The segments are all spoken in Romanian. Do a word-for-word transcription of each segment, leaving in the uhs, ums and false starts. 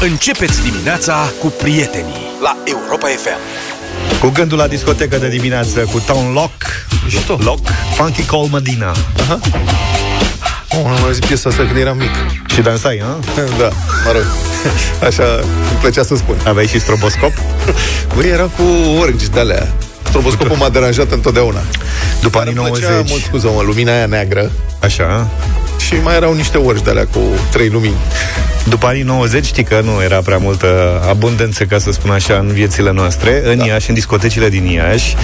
Începeți dimineața cu prietenii la Europa F M. Cu gândul la discotecă de dimineață cu Town Lock, Lock, Lock Funky Call Medina. Aha. Oh, am auzit piesa asta când eram mic. Și dansai, a? Da, mă rog. Așa îmi plăcea să spun. Aveai și stroboscop? Băi, era cu orgi de-alea. Stroboscopul m-a deranjat întotdeauna. După anii nouăzeci îmi plăcea mult, scuză-mă, lumina aia neagră. Așa. Și mai erau niște orgi de-alea cu trei lumini. După anii nouăzeci, știi că nu era prea multă abundență, ca să spun așa, în viețile noastre. În da. Iași, în discotecile din Iași,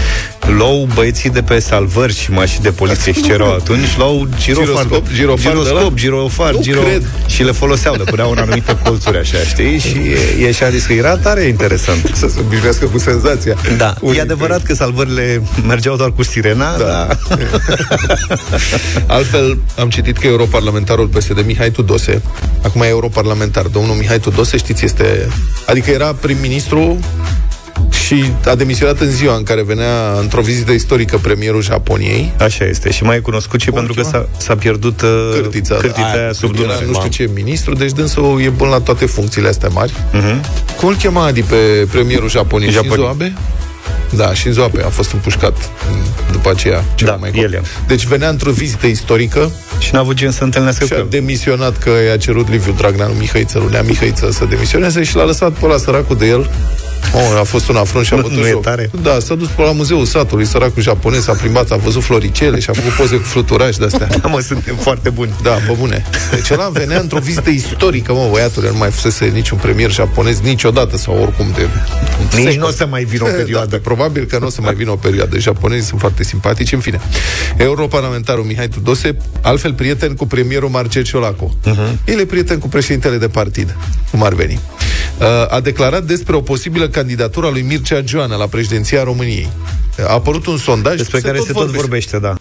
luau băieții de pe salvări și mașini de poliție și cerau atunci, luau girofar, giroscop, girofar, giroscop, girofar, giro... și le foloseau, le puneau în anumite colțuri, așa, știi? Și ieșea zis că era tare interesant. Să se obișnuiască cu senzația. Da, Unii e adevărat pe... că salvările mergeau doar cu sirena, da. Da. Altfel, am citit că europarlamentarul P S D, Mihai Tudose, acum e europarlamentar, domnul Mihai Tudose, știți, este... Adică era prim-ministru și a demisionat în ziua în care venea într-o vizită istorică premierul Japoniei. Așa este, și mai e cunoscut și pentru că s-a, s-a pierdut uh, cârtița, cârtița aia, aia sub lunare. Nu știu ce ministru, deci dânsul e bun la toate funcțiile astea mari. Uh-huh. Cum îl chema Adi pe premierul Japoniei? Shinzo Abe? Da, Shinzo Abe a fost împușcat după aceea. Ce da, mai el. Deci venea într-o vizită istorică și n-a avut gen să întâlnească și a demisionat că i-a cerut Liviu Dragnea lui Mihăiță, lui Nea Mihăiță să demisioneze și l-a lăsat pe ăla săracul de el. Oh, a fost un afront și a bătut joc. Da, s-a dus pe la muzeul satului, săracul japonez, s-a plimbat, a văzut floricele și a făcut poze cu fluturași de-astea. Da, mă, suntem foarte buni. Da, pe bune. Deci ăla venea într-o vizită istorică, mă, băiatule, nu mai fusese niciun premier japonez niciodată sau oricum de... Nici nu o să mai vină o perioadă. Da, probabil că nu o să mai vină o perioadă. Japonezii sunt foarte simpatici, în fine. Europarlamentarul Mihai Tudose, altfel prieten cu premierul Mircea Geoană. Uh-huh. El e prieten cu președintele de partid, cum ar veni. A declarat despre o posibilă candidatura lui Mircea Geoană la președinția României. A apărut un sondaj despre care se tot vorbește, da.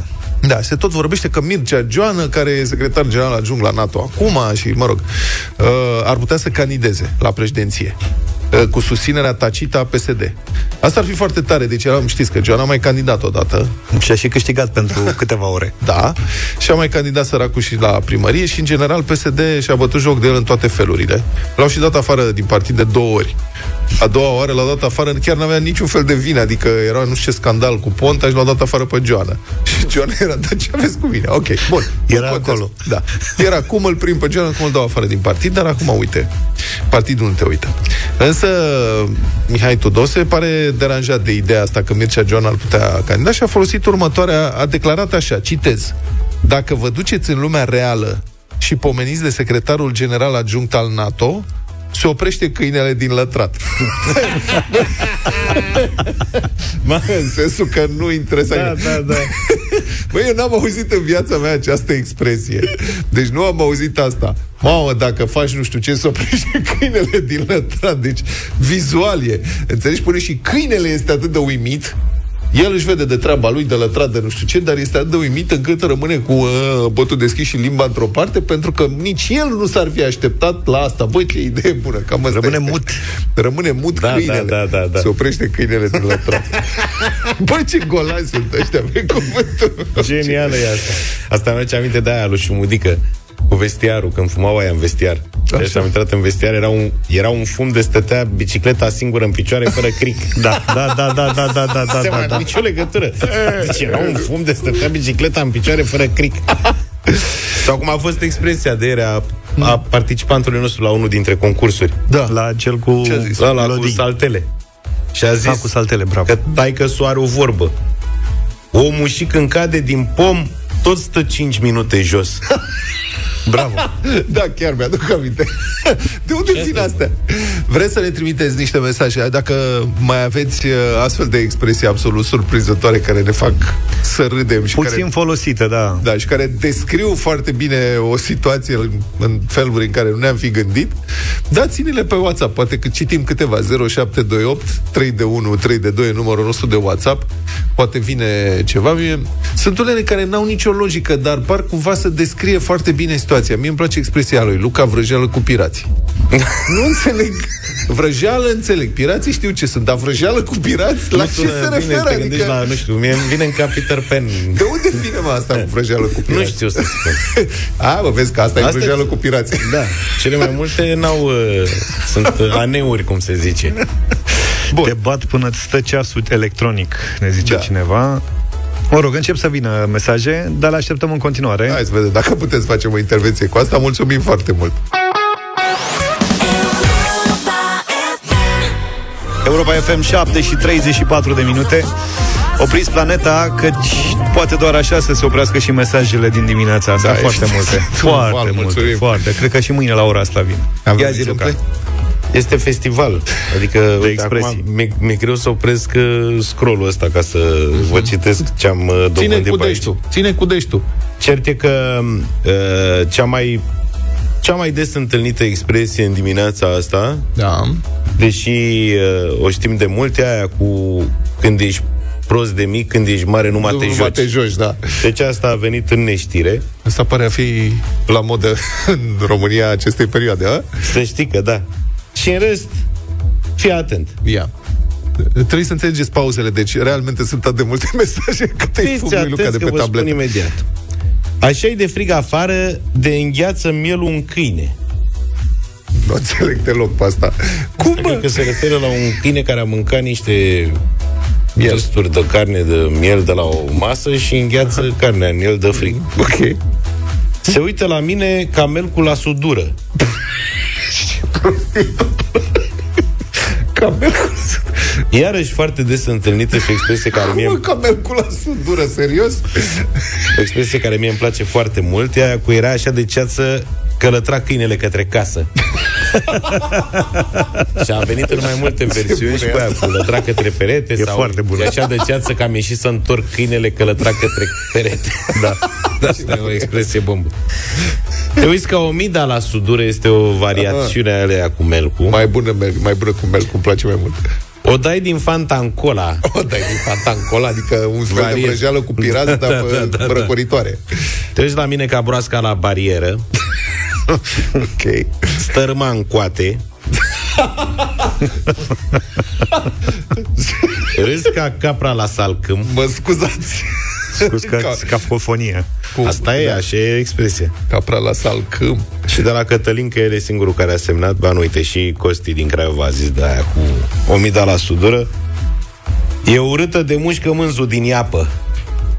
Da, se tot vorbește că Mircea Geoană, care e secretar general adjunct la NATO acum și, mă rog, ar putea să candideze la președinție cu susținerea tacită a P S D. Asta ar fi foarte tare, deci eram, știți că Geoană a mai candidat odată. Și a și câștigat pentru câteva ore. Da, și a mai candidat săracul și la primărie și, în general, P S D și-a bătut joc de el în toate felurile. L-au și dat afară din partid de două ori. A doua oară l-au dat afară, chiar n-avea niciun fel de vină, adică era nu știu ce scandal cu Ponta și l-au dat afară pe Geoană. Și Geoană era, dar ce aveți cu mine? Ok, bun. Era acolo. Da. Era cum îl prind pe Geoană, cum îl dau afară din partid, dar acum, uite, partidul nu te uită. Însă Mihai Tudose pare deranjat de ideea asta că Mircea Geoană ar putea candida și a folosit următoarea, a declarat așa, citez: dacă vă duceți în lumea reală și pomeniți de secretarul general adjunct al NATO, se oprește câinele din lătrat. În sensul că nu interesează. Da, da, da. Băi, eu n-am auzit în viața mea această expresie. Deci nu am auzit asta. Mamă, dacă faci nu știu ce, se oprește câinele din lătrat. Deci, vizual e. Înțelegi? Pune și câinele este atât de uimit. El își vede de treaba lui, de lătrat, de nu știu ce, dar este atât de uimit încât rămâne cu uh, botul deschis și limba într-o parte, pentru că nici el nu s-ar fi așteptat la asta. Băi, ce idee bună! Cam rămâne mut. Rămâne mut, da, câinele. Da, da, da, da. Se oprește câinele din lătrat. Băi, ce golani sunt ăștia, pe cuvântul. Genială e asta. Asta mi-aduce aminte de aia lui Șimudica, cu vestiarul, când fumau aia în vestiar. Deci am intrat în vestiar, era un, era un fum de stătea bicicleta singură în picioare fără cric. Da, da, da, da, da, da, da, da, da, da. Nici o legătură. Deci era un fum de stătea bicicleta în picioare fără cric. Sau cum a fost expresia de ieri a, a participantului nostru la unul dintre concursuri. Da. La cel cu, da, la cu saltele. Și a zis da, cu saltele, bravo, că taică-su are o vorbă. Omul și când cade din pom, tot stă cinci minute jos. Bravo. Da, chiar mi-aduc aminte. De unde țin astea? Vreți să ne trimiteți niște mesaje? Dacă mai aveți astfel de expresii absolut surprinzătoare care ne fac să râdem și puțin care, folosite, da. Da, și care descriu foarte bine o situație în feluri în care nu ne-am fi gândit, dați-ne-le pe WhatsApp. Poate că citim câteva. Zero șapte doi opt trei unu trei doi e numărul nostru de WhatsApp. Poate vine ceva. Sunt unele care n-au nicio logică, dar par cumva să descrie foarte bine situația. Mie îmi place expresia lui Luca Vrăjeală cu pirații. Nu înțeleg. Vrăjeală, înțeleg. Pirații știu ce sunt, dar vrăjeală cu pirați? La ce se referă? Te gândești la, nu știu, mie îmi vine în cap Peter Pan. De unde vine mă asta cu vrăjeală cu pirați? Nu știu să spun. A, mă, vezi că asta e vrăjeală cu pirații. Da. Cele mai multe n-au... sunt aneuri, cum se zice. Bun. Te bat până-ți stă ceasul electronic, ne zice da. cineva. Mă rog, încep să vină mesaje, dar le așteptăm în continuare. Hai să vedem dacă puteți face o intervenție cu asta. Mulțumim foarte mult! Europa F M, șapte și treizeci și patru de minute. Opriți planeta, căci poate doar așa să se oprească și mesajele din dimineața asta. Da, foarte multe. Foarte multe, mulțumim. Foarte. Cred că și mâine la ora asta vin. Am Ia zi, este festival. Adică uite, acum mi-e, mi-e greu să opresc scrollul ăsta ca să vă citesc ce am domnit de aici. Ține cu deștul. Cert e că uh, cea mai cea mai des întâlnită expresie în dimineața asta. Da. Deși uh, o știm de multe, aia cu când ești prost de mic, când ești mare, numai te joci. Te joci, da. Deci asta a venit în neștire. Asta pare a fi la modă în România acestei perioade, a? Să știi că da. Și în rest, fii atent. Ia. Trebuie să înțelegeți pauzele, deci realmente sunt atât de multe mesaje că te-ai fugui, Luca, de pe tabletă. Imediat. Așa-i de frig afară, de îngheață mielul un câine. Nu înțeleg deloc pe asta. Cum, bă? Că se referă la un câine care a mâncat niște resturi de carne de miel de la o masă și îngheață carnea în el de frig. Ok. Se uită la mine ca melcul la sudură. Iarăși foarte des întâlnită și o expresie care mie... Mă, camercul la sudură, serios? O expresie care mie îmi place foarte mult. E aia cu era așa de ceață, călătra câinele către casă. Și a venit în mai multe versiuni. Și cu aia călătra către perete. E sau foarte bună. E așa de ceață că am ieșit să întorc câinele călătra către perete. Da, da, asta e o expresie bombă. Te uiți că omida la sudură este o variațiune a alea cu melcul. Mai bună, mai bună cu melcul, îmi place mai mult. O dai din Fantancola. O dai din Fantancola, adică un fel Varier. de vrăjeală cu pirați, da, dar da, da, răcoritoare. Da. Te uiți la mine ca broasca la barieră. Ok. Stărma în coate. Râzi ca capra la salcâm. Mă scuzați. Scuzați, cacofonia. Asta e, da. Așa e expresia. Capra la salcâm. Și de la Cătălin, că el e singurul care a semnat. Ba nu, uite, și Costi din Craiova a zis de aia cu omida la sudură. E urâtă de mușcă mânzul din iapă.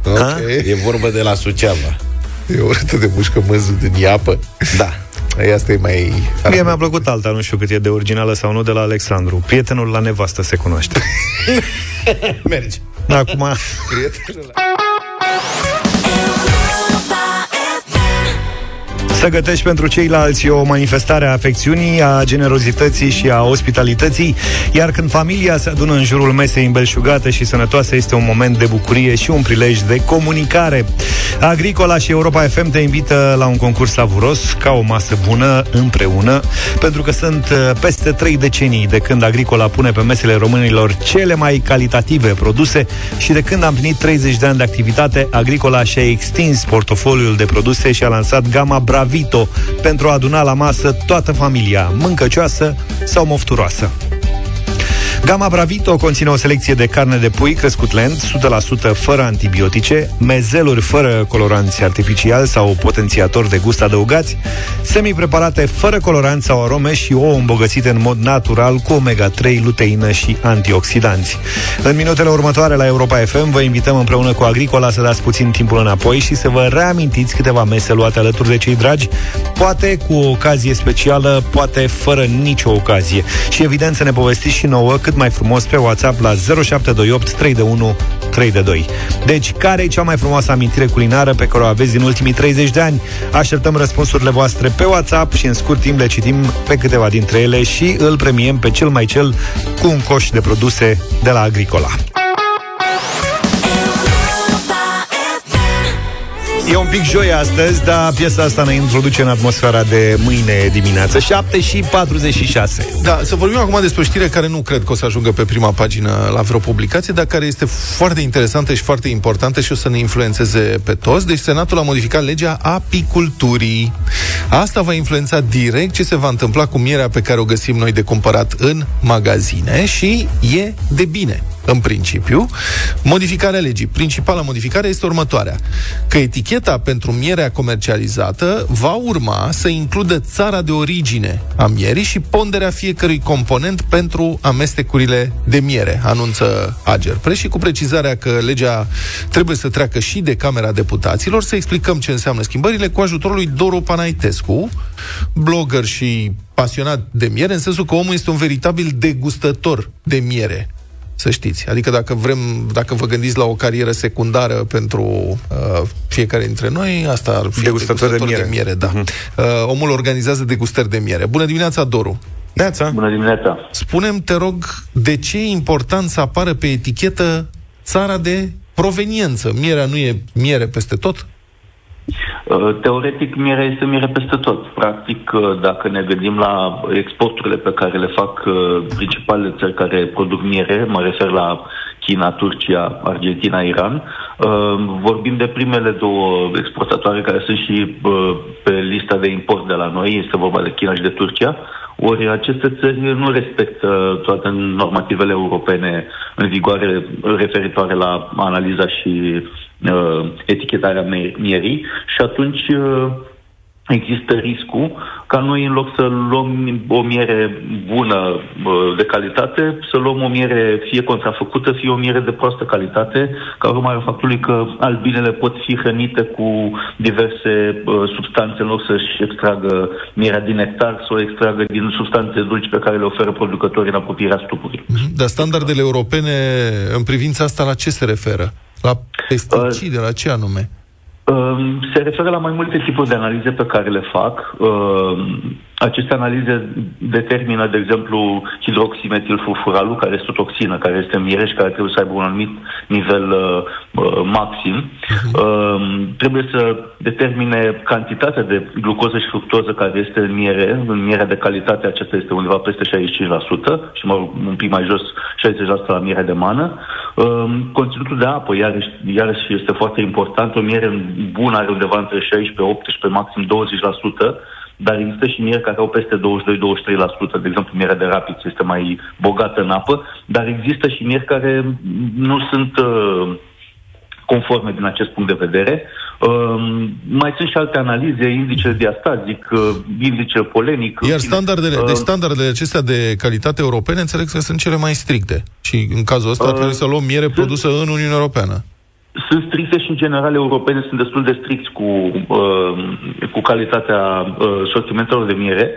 Okay. E vorba de la Suceava. E urâtă de mușcă mânzul din iapă. Da. Asta e mai... Mie mi-a plăcut alta, nu știu cât e de originală sau nu, de la Alexandru. Prietenul la nevastă se cunoaște. Merge. Acum... Prietenul la... Să gătești pentru ceilalți e o manifestare a afecțiunii, a generozității și a ospitalității, iar când familia se adună în jurul mesei îmbelșugată și sănătoasă, este un moment de bucurie și un prilej de comunicare. Agricola și Europa F M te invită la un concurs savuros, ca o masă bună împreună, pentru că sunt peste trei decenii de când Agricola pune pe mesele românilor cele mai calitative produse și de când a împlinit treizeci de ani de activitate, Agricola și-a extins portofoliul de produse și a lansat gama Bravito pentru a aduna la masă toată familia, mâncăcioasă sau mofturoasă. Gama Bravito conține o selecție de carne de pui crescut lent, o sută la sută fără antibiotice, mezeluri fără coloranți artificiali sau potențiatori de gust adăugați, semi-preparate fără coloranți sau arome și ouă îmbogățite în mod natural cu omega trei, luteină și antioxidanți. În minutele următoare la Europa F M vă invităm împreună cu Agricola să dați puțin timpul înapoi și să vă reamintiți câteva mese luate alături de cei dragi, poate cu o ocazie specială, poate fără nicio ocazie. Și evident să ne povestiți și nouă cât mai frumos pe WhatsApp la zero șapte doi opt trei unu trei doi. Deci, care e cea mai frumoasă amintire culinară pe care o aveți din ultimii treizeci de ani? Așteptăm răspunsurile voastre pe WhatsApp și în scurt timp le citim pe câteva dintre ele și îl premiem pe cel mai cel cu un coș de produse de la Agricola. E un pic joi astăzi, dar piesa asta ne introduce în atmosfera de mâine dimineață. Șapte și patruzeci și șase. Da, să vorbim acum despre o știre care nu cred că o să ajungă pe prima pagină la vreo publicație, dar care este foarte interesantă și foarte importantă și o să ne influențeze pe toți. Deci Senatul a modificat legea apiculturii. Asta va influența direct ce se va întâmpla cu mierea pe care o găsim noi de cumpărat în magazine și e de bine. În principiu, modificarea legii, principala modificare este următoarea: că eticheta pentru mierea comercializată va urma să includă țara de origine a mierii și ponderea fiecărui component pentru amestecurile de miere, anunță Agerpres, și cu precizarea că legea trebuie să treacă și de Camera Deputaților. Să explicăm ce înseamnă schimbările cu ajutorul lui Doru Panaitescu, blogger și pasionat de miere, în sensul că omul este un veritabil degustător de miere. Să știți. Adică dacă vrem, dacă vă gândiți la o carieră secundară pentru uh, fiecare dintre noi, asta ar fi degustator, degustator de miere. De miere, da. Uh-huh. Uh, omul organizează degustări de miere. Bună dimineața, Doru! Neața. Bună dimineața! Spune-mi, te rog, de ce e important să apară pe etichetă țara de proveniență? Mierea nu e miere peste tot? Teoretic, mierea este miere peste tot. Practic, dacă ne gândim la exporturile pe care le fac principalele țări care produc miere, mă refer la China, Turcia, Argentina, Iran, vorbim de primele două exportatoare care sunt și pe lista de import de la noi, este vorba de China și de Turcia. Ori aceste țări nu respectă toate normativele europene în vigoare referitoare la analiza și uh, etichetarea mierii și atunci uh, există riscul ca noi, în loc să luăm o miere bună uh, de calitate, să luăm o miere fie contrafăcută, fie o miere de proastă calitate, ca urmă a faptului că albinele pot fi hrănite cu diverse uh, substanțe, în loc să-și extragă mierea din nectar, să o extragă din substanțe dulci pe care le oferă producătorii în apropierea stupului. Dar standardele europene, în privința asta, la ce se referă? La pesticide, uh, la ce anume? Se referă la mai multe tipuri de analize pe care le fac. Aceste analize determină, de exemplu, hidroximetilfurfuralul, care este o toxină, care este în miere și care trebuie să aibă un anumit nivel uh, maxim. Uh, trebuie să determine cantitatea de glucoză și fructoză care este în miere. În mierea de calitate aceasta este undeva peste șaizeci și cinci la sută și, mă rog, un pic mai jos, șaizeci la sută la mierea de mană. Uh, conținutul de apă, iarăși, iarăși este foarte important. O miere bună are undeva între șaisprezece, optsprezece, maxim douăzeci la sută. Dar există și mieri care au peste douăzeci și doi douăzeci și trei la sută. De exemplu, mierea de Rapiț este mai bogată în apă, dar există și mieri care nu sunt uh, conforme din acest punct de vedere. Uh, mai sunt și alte analize, indice diastazic, uh, indice polenic. Iar standardele, uh, deci standardele acestea de calitate europene, înțeleg că sunt cele mai stricte. Și în cazul ăsta uh, trebuie să luăm miere sunt... produsă în Uniunea Europeană. Sunt stricte și, în general, europene sunt destul de stricți cu, uh, cu calitatea uh, sortimentelor de miere.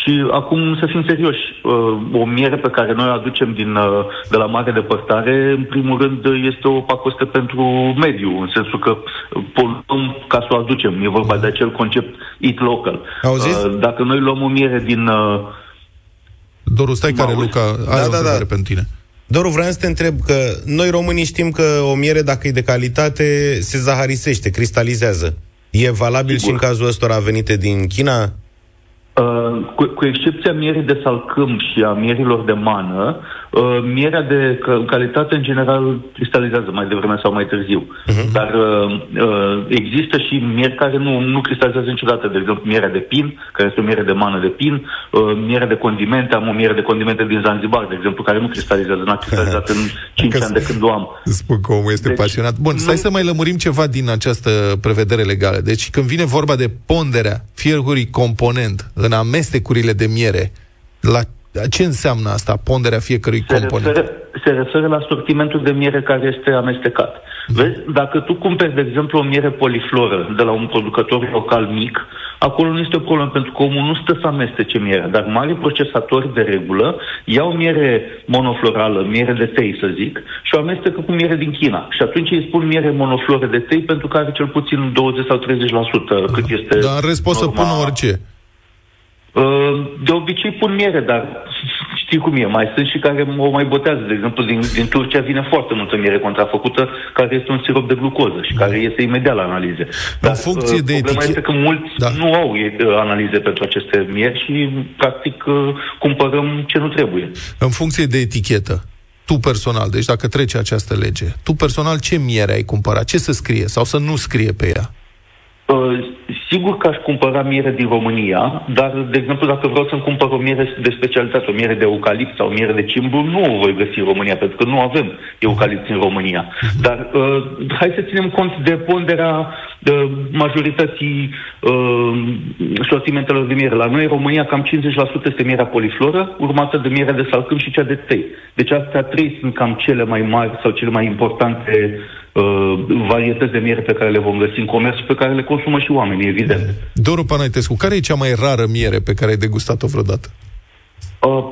Și acum, să fim serioși, uh, o miere pe care noi o aducem din, uh, de la mare depărtare, în primul rând, este o pacoste pentru mediu, în sensul că polăm ca să o aducem. E vorba de acel concept eat local. Uh, dacă noi luăm o miere din... Uh... Doru, stai care, Luca, ai da, o da, da. Pentru tine. Doru, vreau să te întreb că noi românii știm că o miere, dacă e de calitate, se zaharisește, cristalizează. E valabil sigur și în cazul ăstora venite din China? Uh, cu, cu excepția mierii de salcâm și a mierilor de mană, uh, mierea de calitate, în general, cristalizează mai devreme sau mai târziu. Uh-huh. Dar uh, uh, există și mieri care nu, nu cristalizează niciodată. De exemplu, mierea de pin, care este o miere de mană de pin, uh, mierea de condimente, am o miere de condimente din Zanzibar, de exemplu, care nu cristalizează, n-a cristalizat în cinci ani de când o am. Spun că omul este deci, pasionat. Bun, stai nu... să mai lămurim ceva din această prevedere legală. Deci, când vine vorba de ponderea fiecărui component în amestecurile de miere, la ce înseamnă asta, ponderea fiecărui se component? Referă, se referă la sortimentul de miere care este amestecat. Mm-hmm. Vezi, dacă tu cumperi, de exemplu, o miere polifloră de la un producător local mic, acolo nu este o problemă, pentru că omul nu stă să amestece mierea, dar mari procesatori, de regulă, iau miere monoflorală, miere de tei, să zic, și o amestecă cu miere din China. Și atunci îi spun miere monofloră de tei, pentru că are cel puțin douăzeci sau treizeci la sută cât este. Dar în rest poți să pună orice. De obicei pun miere, dar știi cum e, mai sunt și care o mai botează. De exemplu, din, din Turcia vine foarte multă miere contrafăcută, care este un sirop de glucoză și care iese imediat la analize. Dar în funcție de problema etiche... este că mulți da. nu au analize pentru aceste mieri și, practic, cumpărăm ce nu trebuie. În funcție de etichetă, tu personal, deci dacă trece această lege, tu personal ce miere ai cumpărat? Ce să scrie sau să nu scrie pe ea? Uh, sigur că aș cumpăra miere din România, dar, de exemplu, dacă vreau să-mi cumpăr o miere de specialitate, o miere de eucalipt sau o miere de cimbru, nu o voi găsi în România, pentru că nu avem eucalipt în România. Dar uh, hai să ținem cont de ponderea uh, majorității uh, sortimentelor de miere. La noi, în România, cam cincizeci la sută este mierea polifloră, urmată de mierea de salcâm și cea de tei. Deci astea trei sunt cam cele mai mari sau cele mai importante Uh, varietăți de miere pe care le vom găsi în comerț și pe care le consumă și oamenii, evident. Doru Panaitescu, care e cea mai rară miere pe care ai degustat-o vreodată? Uh,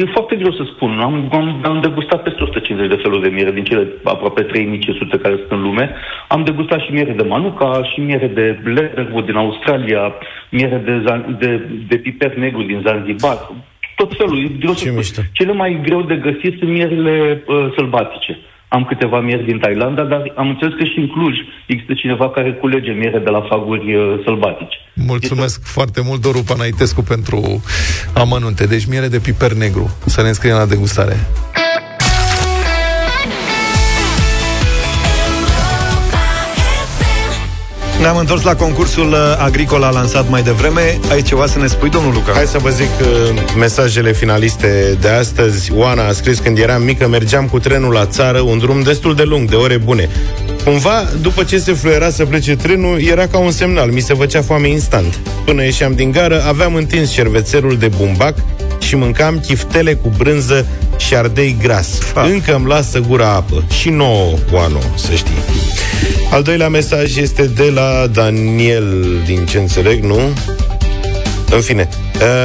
e foarte greu să spun. Am, am, am degustat peste o sută cincizeci de feluri de miere din cele aproape trei mii cinci sute care sunt în lume. Am degustat și miere de manuka, și miere de leatherwood din Australia, miere de, de, de piper negru din Zanzibar. Tot felul. Cele mai greu de găsit sunt mierile uh, sălbatice. Am câteva mieri din Thailanda, dar am înțeles că și în Cluj există cineva care culege miere de la faguri sălbatice. Mulțumesc este... foarte mult, Doru Panaitescu, pentru amănunte. Deci miere de piper negru. Să ne înscriem la degustare. Ne-am întors la concursul Agricola lansat mai devreme. Ai ceva să ne spui, domnul Luca? Hai să vă zic uh, mesajele finaliste de astăzi. Oana a scris: când eram mică, mergeam cu trenul la țară, un drum destul de lung, de ore bune. Cumva, după ce se fluiera să plece trenul, era ca un semnal, mi se făcea foame instant. Până ieșeam din gară, aveam întins șervețelul de bumbac și mâncam chiftele cu brânză și ardei gras. Ha. Încă îmi lasă gura apă. Și nouă, Oana, să știi. Al doilea mesaj este de la Daniel, din ce înțeleg, nu? În fine.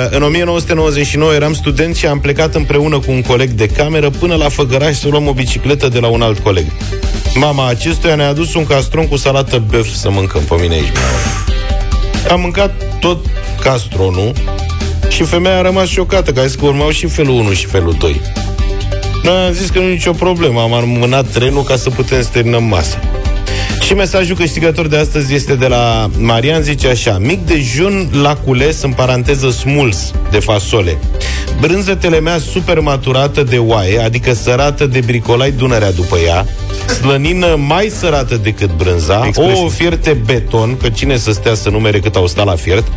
În nouăsprezece nouăzeci și nouă eram student și am plecat împreună cu un coleg de cameră până la Făgăraș să luăm o bicicletă de la un alt coleg. Mama acestuia ne-a adus un castron cu salată băf să mâncăm pe mine aici. Am mâncat tot castronul și femeia a rămas șocată, că a zis că urmau și felul unu și felul doi. Noi am zis că nu e nicio problemă, am amânat trenul ca să putem să terminăm masa. Și mesajul câștigător de astăzi este de la Marian, zice așa: mic dejun la cules, în paranteză smuls, de fasole, brânză telemea super maturată de oaie, adică sărată de bricolai Dunărea după ea, slănină mai sărată decât brânza, ouă fierte beton, că cine să stea să numere cât au stat la fiert,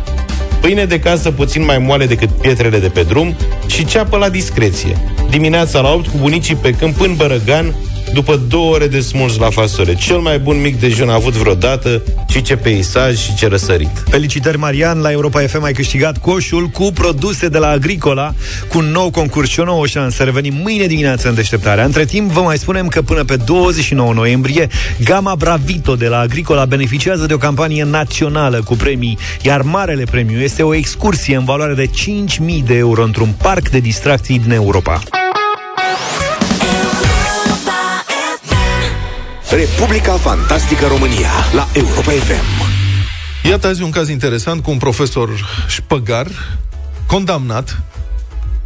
pâine de casă puțin mai moale decât pietrele de pe drum și ceapă la discreție. Dimineața la opt cu bunicii pe câmp în Bărăgan, după două ore de smuls la fasole. Cel mai bun mic dejun a avut vreodată. Și ce peisaj și ce răsărit. Felicitări, Marian, la Europa F M ai câștigat coșul cu produse de la Agricola, cu un nou concurs și o nouă șansă. Revenim mâine dimineață în deșteptarea. Între timp vă mai spunem că până pe douăzeci și nouă noiembrie gama Bravito de la Agricola beneficiază de o campanie națională cu premii, iar marele premiu este o excursie în valoare de cinci mii de euro într-un parc de distracții din Europa. Republica Fantastică România la Europa F M. Iată azi un caz interesant cu un profesor șpăgar, condamnat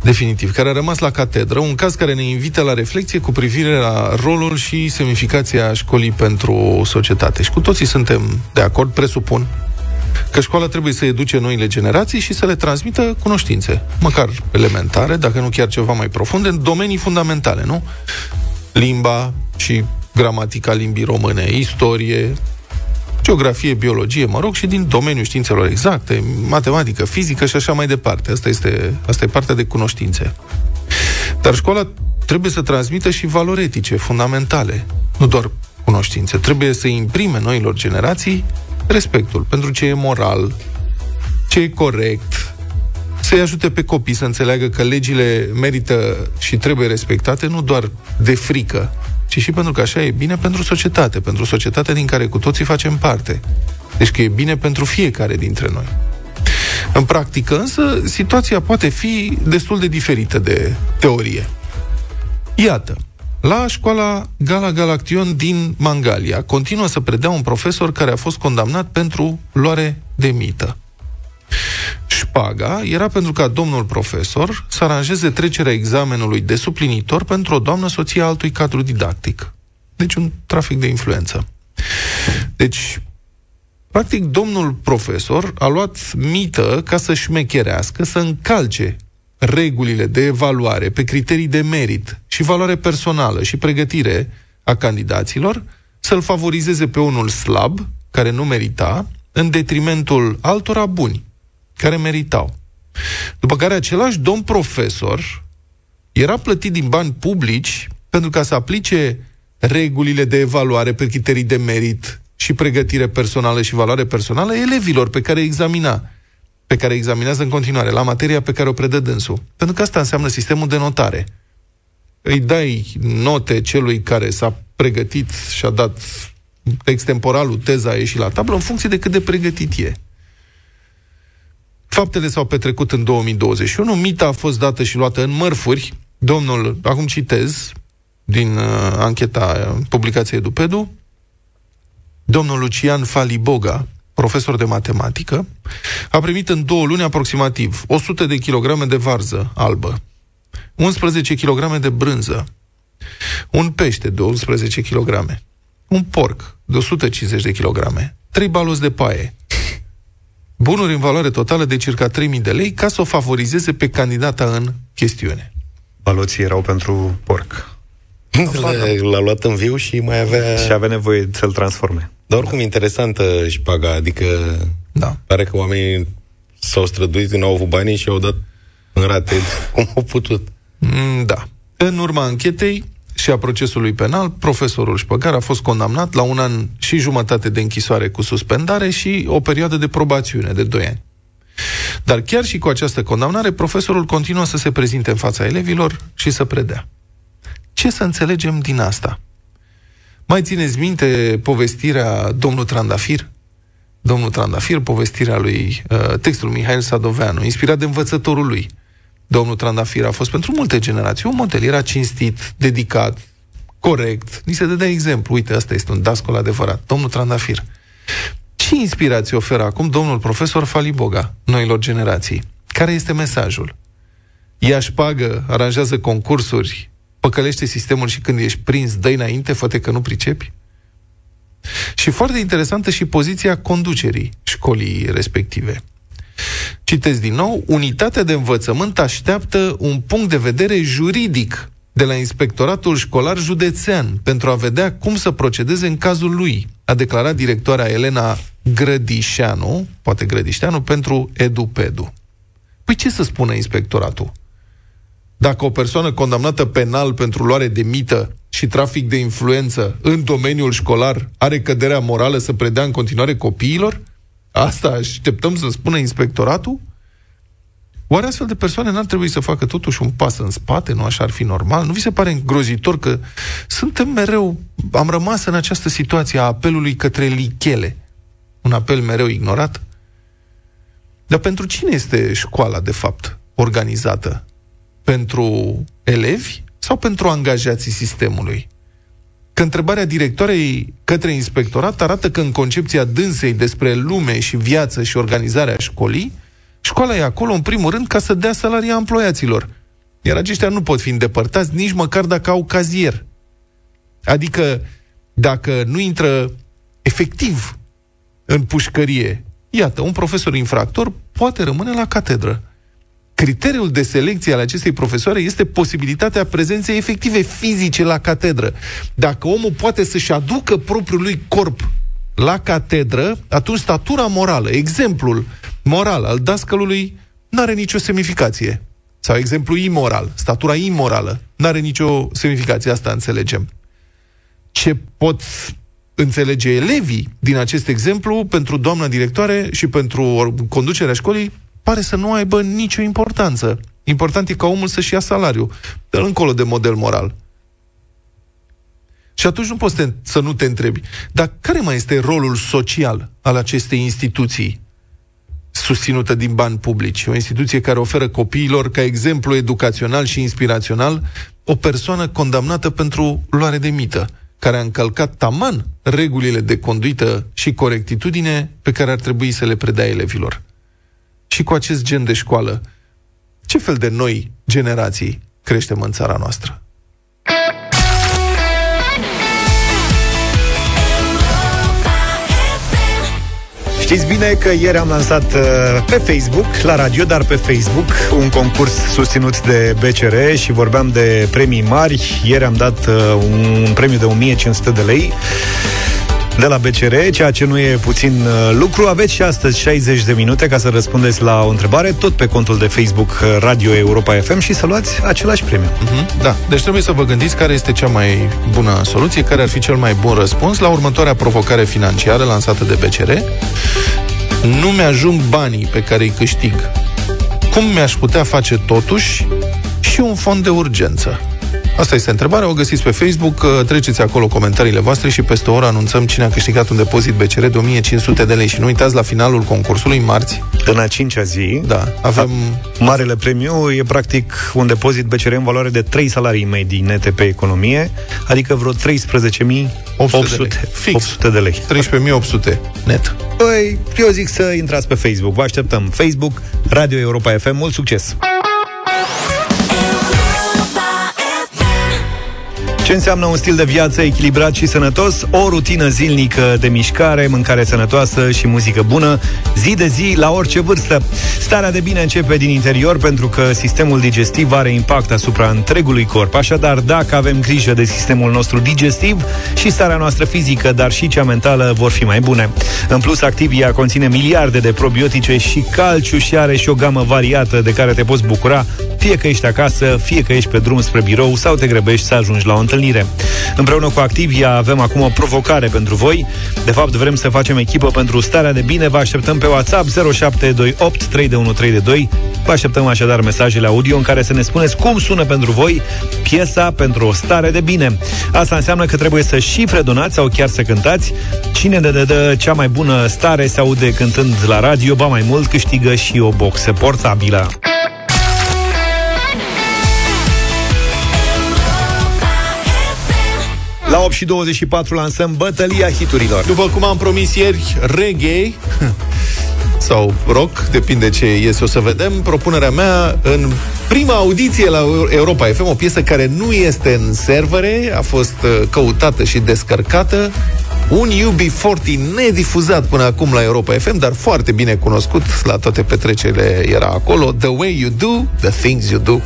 definitiv, care a rămas la catedră, un caz care ne invită la reflexie cu privire la rolul și semnificația școlii pentru societate. Și cu toții suntem de acord, presupun, că școala trebuie să educe noile generații și să le transmită cunoștințe, măcar elementare, dacă nu chiar ceva mai profund, în domenii fundamentale, nu? Limba și gramatica limbii române, istorie, geografie, biologie, mă rog, și din domeniul științelor exacte, matematică, fizică și așa mai departe. Asta este, asta e partea de cunoștințe. Dar școala trebuie să transmită și valori etice fundamentale, nu doar cunoștințe. Trebuie să imprime noilor generații respectul pentru ce e moral, ce e corect, să-i ajute pe copii să înțeleagă că legile merită și trebuie respectate, nu doar de frică, ci și pentru că așa e bine pentru societate, pentru societatea din care cu toții facem parte. Deci că e bine pentru fiecare dintre noi. În practică, însă, situația poate fi destul de diferită de teorie. Iată, la școala Gala Galaction din Mangalia continuă să predea un profesor care a fost condamnat pentru luare de mită. șpaga era pentru ca domnul profesor să aranjeze trecerea examenului de suplinitor pentru o doamnă soția altui cadru didactic. Deci un trafic de influență. Deci, practic, domnul profesor a luat mită ca să șmecherească, să încalce regulile de evaluare pe criterii de merit și valoare personală și pregătire a candidaților, să-l favorizeze pe unul slab, care nu merita, în detrimentul altora buni, care meritau. După care același domn profesor era plătit din bani publici pentru ca să aplice regulile de evaluare pe criterii de merit și pregătire personală și valoare personală elevilor pe care examina, pe care examinează în continuare, la materia pe care o predă dânsul. Pentru că asta înseamnă sistemul de notare. Îi dai note celui care s-a pregătit și a dat extemporalul, teza a ieșit la tablă, în funcție de cât de pregătit e. Faptele s-au petrecut în două mii douăzeci și unu, mita a fost dată și luată în mărfuri. Domnul, acum citez din uh, ancheta publicației Edupedu, domnul Lucian Faliboga, profesor de matematică, a primit în două luni aproximativ o sută de kilograme de varză albă, unsprezece kilograme de brânză, un pește de unsprezece kilograme, un porc de o sută cincizeci de kilograme, trei baloți de paie, bunuri în valoare totală de circa trei mii de lei, ca să o favorizeze pe candidata în chestiune. Baloții erau pentru porc. L-a luat în viu și mai avea... Și avea nevoie să-l transforme. Dar oricum, interesantă șpaga, adică... Da. Pare că oamenii s-au străduit, nu au avut banii și au dat în rate cum au putut. Da. În urma anchetei și a procesului penal, profesorul șpăgar a fost condamnat la un an și jumătate de închisoare cu suspendare și o perioadă de probațiune de doi ani. Dar chiar și cu această condamnare, profesorul continuă să se prezinte în fața elevilor și să predea. Ce să înțelegem din asta? Mai țineți minte povestirea domnul Trandafir? Domnul Trandafir, povestirea lui, textul Mihail Sadoveanu, inspirat de învățătorul lui. Domnul Trandafir a fost pentru multe generații un model, era cinstit, dedicat, corect. Ni se dădea exemplu. Uite, ăsta este un dascol adevărat, domnul Trandafir. Ce inspirație oferă acum domnul profesor Faliboga noilor generații? Care este mesajul? Ia șpagă, aranjează concursuri, păcălește sistemul și când ești prins, dă-i înainte, fă-te că nu pricepi? Și foarte interesantă și poziția conducerii școlii respective. Citez din nou, unitatea de învățământ așteaptă un punct de vedere juridic de la Inspectoratul Școlar Județean pentru a vedea cum să procedeze în cazul lui, a declarat directoarea Elena Grădișanu, poate Grădișanu, pentru Edupedu. Păi ce să spună inspectoratul? Dacă o persoană condamnată penal pentru luare de mită și trafic de influență în domeniul școlar are căderea morală să predea în continuare copiilor? Asta așteptăm să spună inspectoratul? Oare astfel de persoane n-ar trebui să facă totuși un pas în spate? Nu așa ar fi normal? Nu vi se pare îngrozitor că suntem mereu... Am rămas în această situație a apelului către lichele. Un apel mereu ignorat? Dar pentru cine este școala, de fapt, organizată? Pentru elevi sau pentru angajații sistemului? Că întrebarea directoarei către inspectorat arată că în concepția dânsei despre lume și viață și organizarea școlii, școala e acolo în primul rând ca să dea salarii amploiaților, iar aceștia nu pot fi îndepărtați nici măcar dacă au cazier. Adică dacă nu intră efectiv în pușcărie, iată, un profesor infractor poate rămâne la catedră. Criteriul de selecție al acestei profesoare este posibilitatea prezenței efective fizice la catedră. Dacă omul poate să-și aducă propriul lui corp la catedră, atunci statura morală, exemplul moral al dascălului, n-are nicio semnificație. Sau exemplu imoral, statura imorală, n-are nicio semnificație, asta înțelegem. Ce pot înțelege elevii din acest exemplu, pentru doamna directoare și pentru conducerea școlii, pare să nu aibă nicio importanță. Important e ca omul să-și ia salariu, dar încolo de model moral. Și atunci nu poți te, să nu te întrebi, dar care mai este rolul social al acestei instituții susținută din bani publici? O instituție care oferă copiilor, ca exemplu educațional și inspirațional, o persoană condamnată pentru luare de mită, care a încălcat taman regulile de conduită și corectitudine pe care ar trebui să le predea elevilor. și cu acest gen de școală, ce fel de noi generații creștem în țara noastră? Știți bine că ieri am lansat pe Facebook, la radio, dar pe Facebook, un concurs susținut de B C R și vorbeam de premii mari. Ieri am dat un premiu de o mie cinci sute de lei de la B C R, ceea ce nu e puțin lucru. Aveți și astăzi șaizeci de minute ca să răspundeți la o întrebare, tot pe contul de Facebook Radio Europa F M, și să luați același premiu. Mm-hmm. Da, deci trebuie să vă gândiți care este cea mai bună soluție, care ar fi cel mai bun răspuns la următoarea provocare financiară lansată de B C R. Nu mi-ajung banii pe care îi câștig. Cum mi-aș putea face totuși și un fond de urgență? Asta este întrebarea, o găsiți pe Facebook, treceți acolo comentariile voastre și peste o oră anunțăm cine a câștigat un depozit B C R de o mie cinci sute de lei. Și nu uitați, la finalul concursului, marți, în a cincea zi, da, avem... Marele premiu e practic un depozit B C R în valoare de trei salarii medii nete pe economie, adică vreo treisprezece mii opt sute de lei. treisprezece mii opt sute net. Păi, eu zic să intrați pe Facebook, vă așteptăm. Facebook, Radio Europa F M, mult succes! Ce înseamnă un stil de viață echilibrat și sănătos? O rutină zilnică de mișcare, mâncare sănătoasă și muzică bună, zi de zi, la orice vârstă. Starea de bine începe din interior, pentru că sistemul digestiv are impact asupra întregului corp. Așadar, dacă avem grijă de sistemul nostru digestiv, și starea noastră fizică, dar și cea mentală, vor fi mai bune. În plus, Activia conține miliarde de probiotice și calciu și are și o gamă variată de care te poți bucura, fie că ești acasă, fie că ești pe drum spre birou sau te grăbești să ajungi la o întâlnire. Împreună cu Activia avem acum o provocare pentru voi. De fapt, vrem să facem echipă pentru starea de bine. Vă așteptăm pe WhatsApp zero șapte doi opt trei unu trei doi. Vă așteptăm așadar mesajele audio în care să ne spuneți cum sună pentru voi piesa pentru o stare de bine. Asta înseamnă că trebuie să și fredonați sau chiar să cântați. Cine de dă cea mai bună stare se aude cântând la radio, ba mai mult, câștigă și o boxă portabilă. La opt și douăzeci și patru lansăm bătălia hiturilor. După cum am promis ieri, reggae sau rock, depinde ce iese, o să vedem. Propunerea mea, în prima audiție la Europa F M, o piesă care nu este în servere, a fost căutată și descărcată. Un U B patruzeci nedifuzat până acum la Europa F M, dar foarte bine cunoscut, la toate petrecerile era acolo. The way you do, the things you do.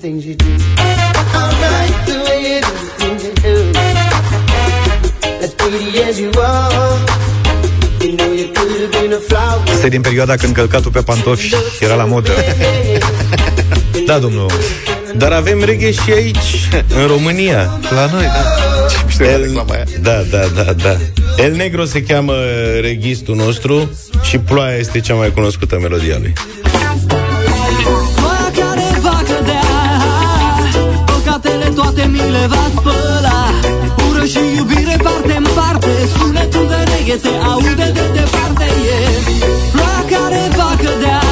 Things you do. I like the way you do the things you do. As pretty as you are. You know you could have been a flower. Asta e din perioada când călcatul pe pantofi era la modă. Da, domnul. Dar avem reggae și aici, în România. La noi, da. El... Da, da, da, da. El Negro se cheamă reghistul nostru și Ploaia este cea mai cunoscută melodia lui. Le va spăla ură și iubire parte-n parte. Sunetul de reghe se aude de departe. E ploa care va cădea,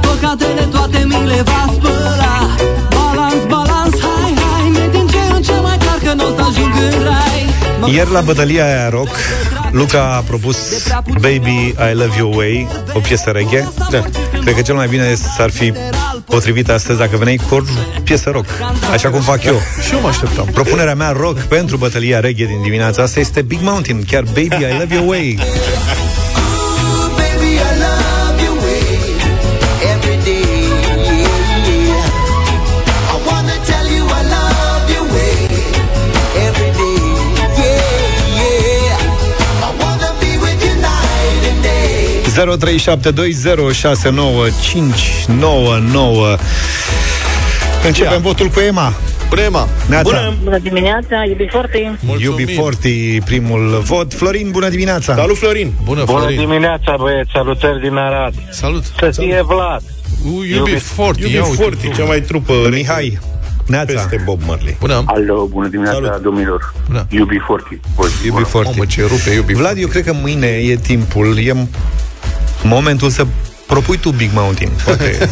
păcatele toate mi le va spăla. Balans, balans, hai, hai, ne din ce în ce mai clar că n-o să ajung în rai. Ieri la bătălia aia rock, Luca a propus Baby, I Love Your Way, o piesă reggae. Da. Cred că cel mai bine s-ar fi potrivit astăzi dacă veneai cu o piesă rock, așa cum fac eu. Și eu mă așteptam. Propunerea mea rock pentru bătălia reggae din dimineața asta este Big Mountain, chiar Baby, I Love Your Way. zero trei șapte doi zero șase nouă cinci nouă nouă. Începem Ia. votul cu Ema. Bună, Ema. Bună. Bună dimineața, U B patruzeci. Mulțumim. U B patruzeci, primul vot. Florin, bună dimineața. Salut, Florin. Bună, bună Florin. Dimineața, băieți. Salutări din Arad. Salut. Să fie Vlad. U B patruzeci, U B patruzeci, cea mai trupă. Mihai. Neața. Peste Bob Marley. Bună. Alo, bună dimineața. Salut, domnilor. U B patruzeci. U B patruzeci. Mamă, ce rupe U B patruzeci. Vlad, eu cred că mâine e timpul, e momentul să Propui tu Big Mountain, poate.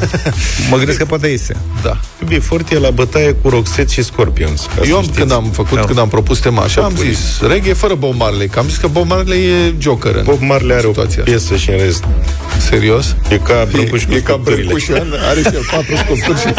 Mă gândesc că poate iese. Da. Iubi Fort e la bătaie cu Roxette și Scorpions. Eu am, când am făcut, da. când am propus tema așa, am pui. zis reggae fără Bob Marley, că am zis că Bob Marley e joker. Bob Marley are o piesă și în rest. Serios? E ca Brâmpușcu. E, e ca Brâmpușcu, are și el patru sculpturi.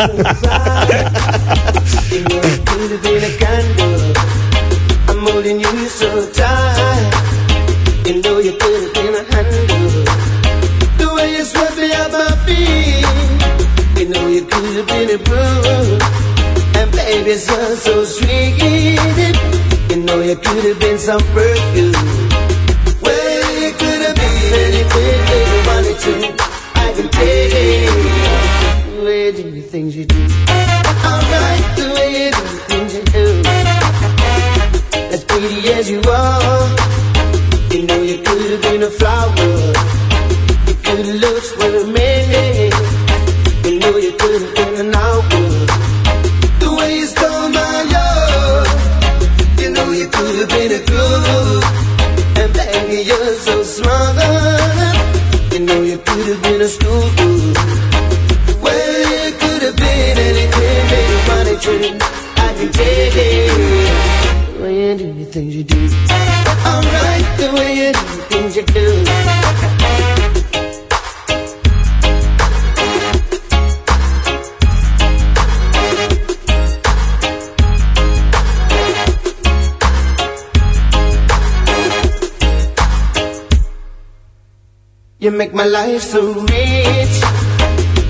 You make my life so rich.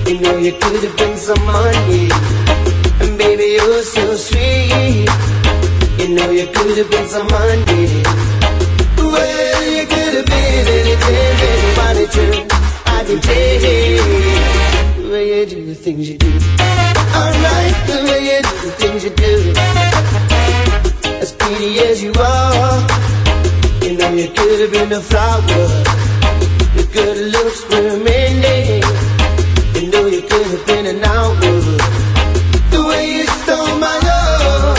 You know you could have been some money. And baby, you're so sweet. You know you could have been some money. Well, you could have been anything, baby. Why did you? I can take it. The way you do the things you do. Alright, the way you do the things you do. As pretty as you are. You know you could have been a flower. Good looks for a minute. You know you could have been an outlaw. The way you stole my love.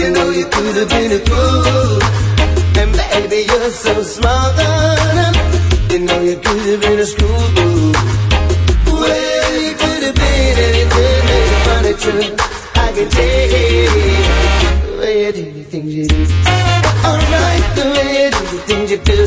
You know you could have been a fool. And baby you're so smart. You know you could have been a schoolgirl. Well you could have been anything. That's the kind of truth I can take it. The way you do the things you do. Alright, the way you do the things you do.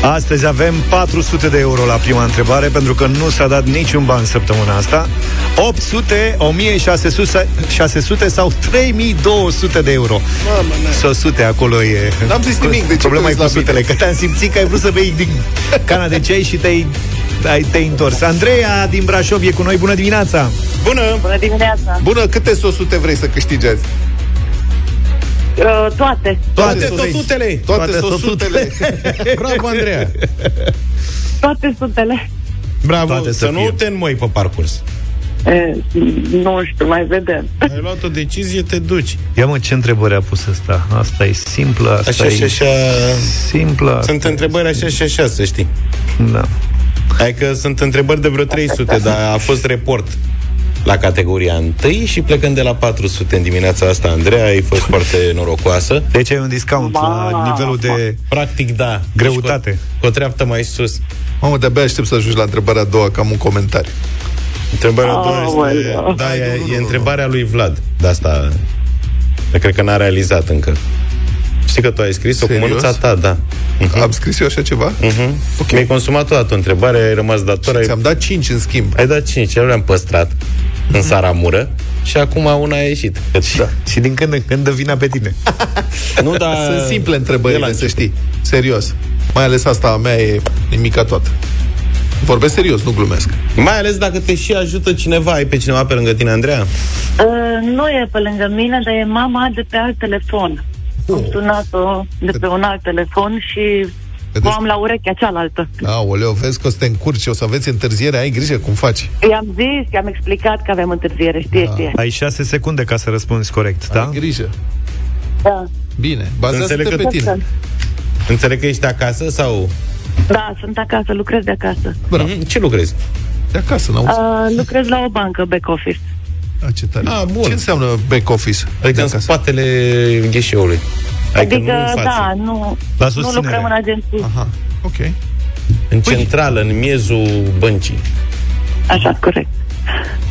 Astăzi avem patru sute de euro la prima întrebare, pentru că nu s-a dat niciun ban săptămâna asta. Opt sute, o mie șase sute sau trei mii două sute de euro. o sută acolo e. N-am zis nimic, de ce problema e cu sutele? Că te-am simțit că ai vrut să bei din cana de ceai și te-ai, te-ai întors. Andreea din Brașov e cu noi, bună dimineața! Bună! Bună dimineața! Bună, câte o sută vrei să câștigi azi? Uh, toate. Toate sosutele. Toate sosutele. Bravo, Andreea. Toate sutele. Bravo, toate să, să nu te înmoi pe parcurs. E, nu știu, mai vedem. Ai luat o decizie, te duci. Ia mă, ce întrebări a pus asta? Asta e simplă, asta așa, e... Așa, așa... Simplă. Sunt întrebări așa și așa, să știi. Da. Hai că sunt întrebări de vreo trei sute, dar a fost report la categoria întâi și plecând de la patru sute în dimineața asta, Andreea, ai fost foarte norocoasă. Deci ai un discount ba, la nivelul de... Practic, da. Greutate. Deci, cu, cu o treaptă mai sus. Mamă, de-abia aștept să ajungi la întrebarea a doua, că am un comentariu. Întrebarea a doua oh, este... Da, da e, nu, nu, nu, e întrebarea lui Vlad. De asta... Cred că n-a realizat încă. Știi că tu ai scris-o Serios? Cu mânuța ta, da. Uh-huh. Am scris eu așa ceva? Uh-huh. Okay. Mi-ai consumat toată întrebarea, ai rămas dator. Ai... Ți-am dat cinci în schimb. Ai dat cinci, eu le-am păstrat uh-huh. în saramură și acum una a ieșit. Da. Și din când în când dă vina pe tine. Nu, dar... Sunt simple întrebările, să știi. Serios. Mai ales asta a mea e nimica toată. Vorbesc serios, nu glumesc. Mai ales dacă te și ajută cineva. Ai pe cineva pe lângă tine, Andreea? Uh, nu e pe lângă mine, dar e mama de pe alt telefon. Am sunat-o de pe un alt telefon și Vedeți? M-am la urechea cealaltă. Aoleu, vezi că o să te încurci, o să aveți întârziere, ai grijă cum faci. I-am zis, i-am explicat că avem întârziere, știe, da. știe. Ai șase secunde ca să răspunzi corect, da? Ai grijă. Da. Bine, bazează-te pe tine. Înțeleg că ești acasă sau... Da, sunt acasă, lucrez de acasă. Bravo. Ce lucrezi? De acasă, n-auzi? Uh, lucrez la o bancă, back office. A, ce tare. A, bun. Ce înseamnă back office? Adică în spatele ghișeului. Adică, adică nu în da, nu, nu lucrăm în agenții. Aha, ok. În păi... centrală, în miezul băncii. Așa, corect.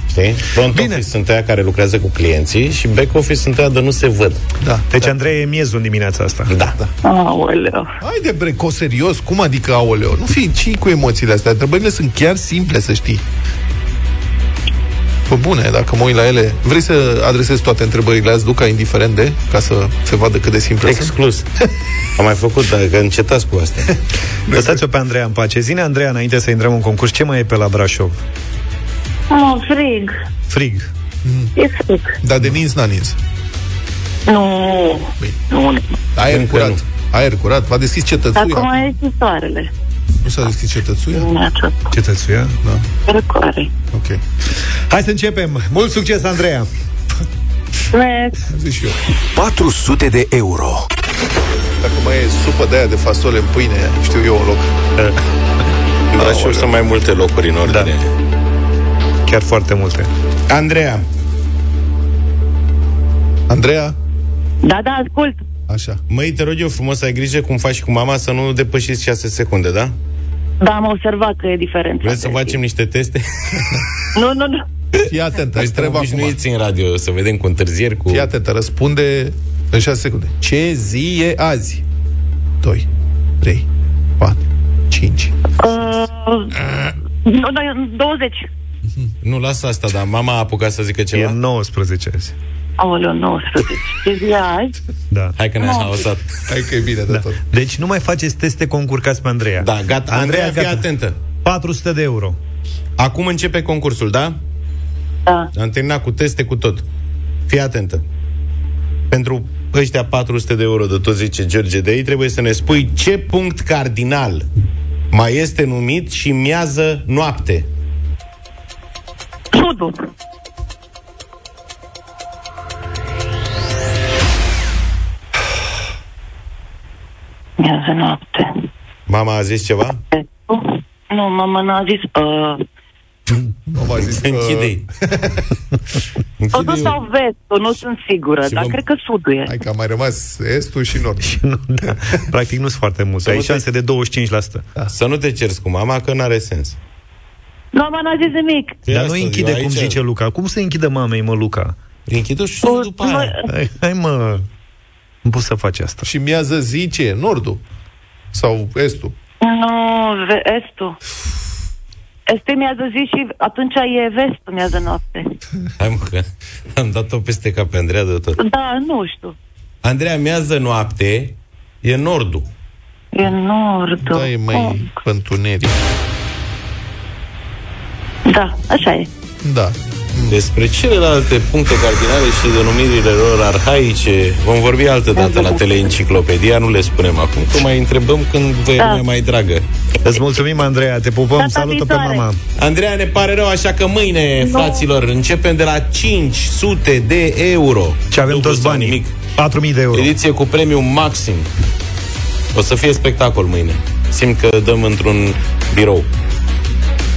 Știi? Front Bine. office sunt aia care lucrează cu clienții și back office sunt aia de nu se văd. Da. Deci, da. Andrei, e miezul în dimineața asta. Da. da. Aoleu. Haide, breco, serios, cum adică aoleu? Nu fii ci cu emoțiile astea, întrebările sunt chiar simple, să știi. Păi bune, dacă mă uit la ele. Vrei să adresezi toate întrebările azi, Luca, indiferent de, ca să se vadă cât de simplu. Exclus. Am mai făcut, dacă încetați cu astea. Lăsați-o pe Andreea în pace. Zine, Andreea, înainte să intrăm în concurs, ce mai e pe la Brașov? Oh, frig. Frig. Mm. E frig. Dar de nins, n-a nins. Nu. Bine. Nu. Aer Încă curat. Nu. Aer curat. V-a deschis cetățuia. Acum e și soarele. Nu s-a deschis cetățuia? Cetățuia? Da. Răcoare. Ok. Hai să începem. Mult succes, Andreea. Zici eu. patru sute de euro. Dacă mai e supă de aia de fasole în pâine, știu eu un loc. În Brașov sunt mai multe locuri în ordine. Da. Chiar foarte multe. Andreea. Andreea? Da, da, ascult. Așa. Măi, te rog eu frumos, ai grijă cum faci cu mama să nu depășiți șase secunde, da? Da, am observat că e diferența. Vreți să facem niște teste? Nu, nu, nu. Fii atent, ai treaba acum. Obișnuiți în radio, să vedem cu întârzieri cu... Fii atent, răspunde în șase secunde. Ce zi e azi? doi, trei, patru, cinci douăzeci. Nu, lasă asta, dar mama a apucat să zică ceva. E nouăsprezece azi. Aoleu, nouăsprezece. Ce zi azi? Da. Hai că ne-ai haosat. Hai că e bine de da. tot. Deci nu mai faceți teste concurcați pe Andreea. Da, gata. Andreea, Andreea fii atentă. patru sute de euro. Acum începe concursul, da? Da. Am terminat cu teste, cu tot. Fii atentă. Pentru ăștia patru sute de euro de tot, zice George de ei, trebuie să ne spui ce punct cardinal mai este numit și miază noapte. Sudul. Miază noapte. Mama a zis ceva? Nu, mama n-a zis. Uh... Mama a zis. Închide-i. Sudul sau vestul, nu sunt sigură, și dar mă... cred că sudul e. Hai că a mai rămas estul și nord. Și nu, da. Practic nu sunt foarte multe. Ai șanse te... de douăzeci și cinci la sută. Da. Să nu te cerți cu mama, că n-are sens. Mama n-a zis nimic. Dar nu închide cum aici... zice Luca. Cum se închide mamei, mă, Luca? Închide-o și sună după mă... aia. Hai, hai, mă. Nu poți să faci asta. Și miază zice nordul. Sau estul. Nu, ve- estul. Este miază zi și atunci e vestul miază noapte. Hai, mă, că am dat-o peste cap pe Andreea de tot. Da, nu știu. Andreea, miază noapte e nordul. E nordul. Da, e mai oh. pântuneric. Da, așa e. Da. Despre celelalte puncte cardinale și denumirile lor arhaice vom vorbi altă dată la Teleenciclopedia, nu le spunem acum, că mai întrebăm când vă da. e mai dragă. Îți mulțumim, Andreea, te pupăm, data salută viitoare. Pe mama. Andreea, ne pare rău, așa că mâine, no. fraților, începem de la cinci sute de euro. Ce avem toți banii, patru mii de euro. Ediție cu premiu maxim. O să fie spectacol mâine. Simt că dăm într-un birou.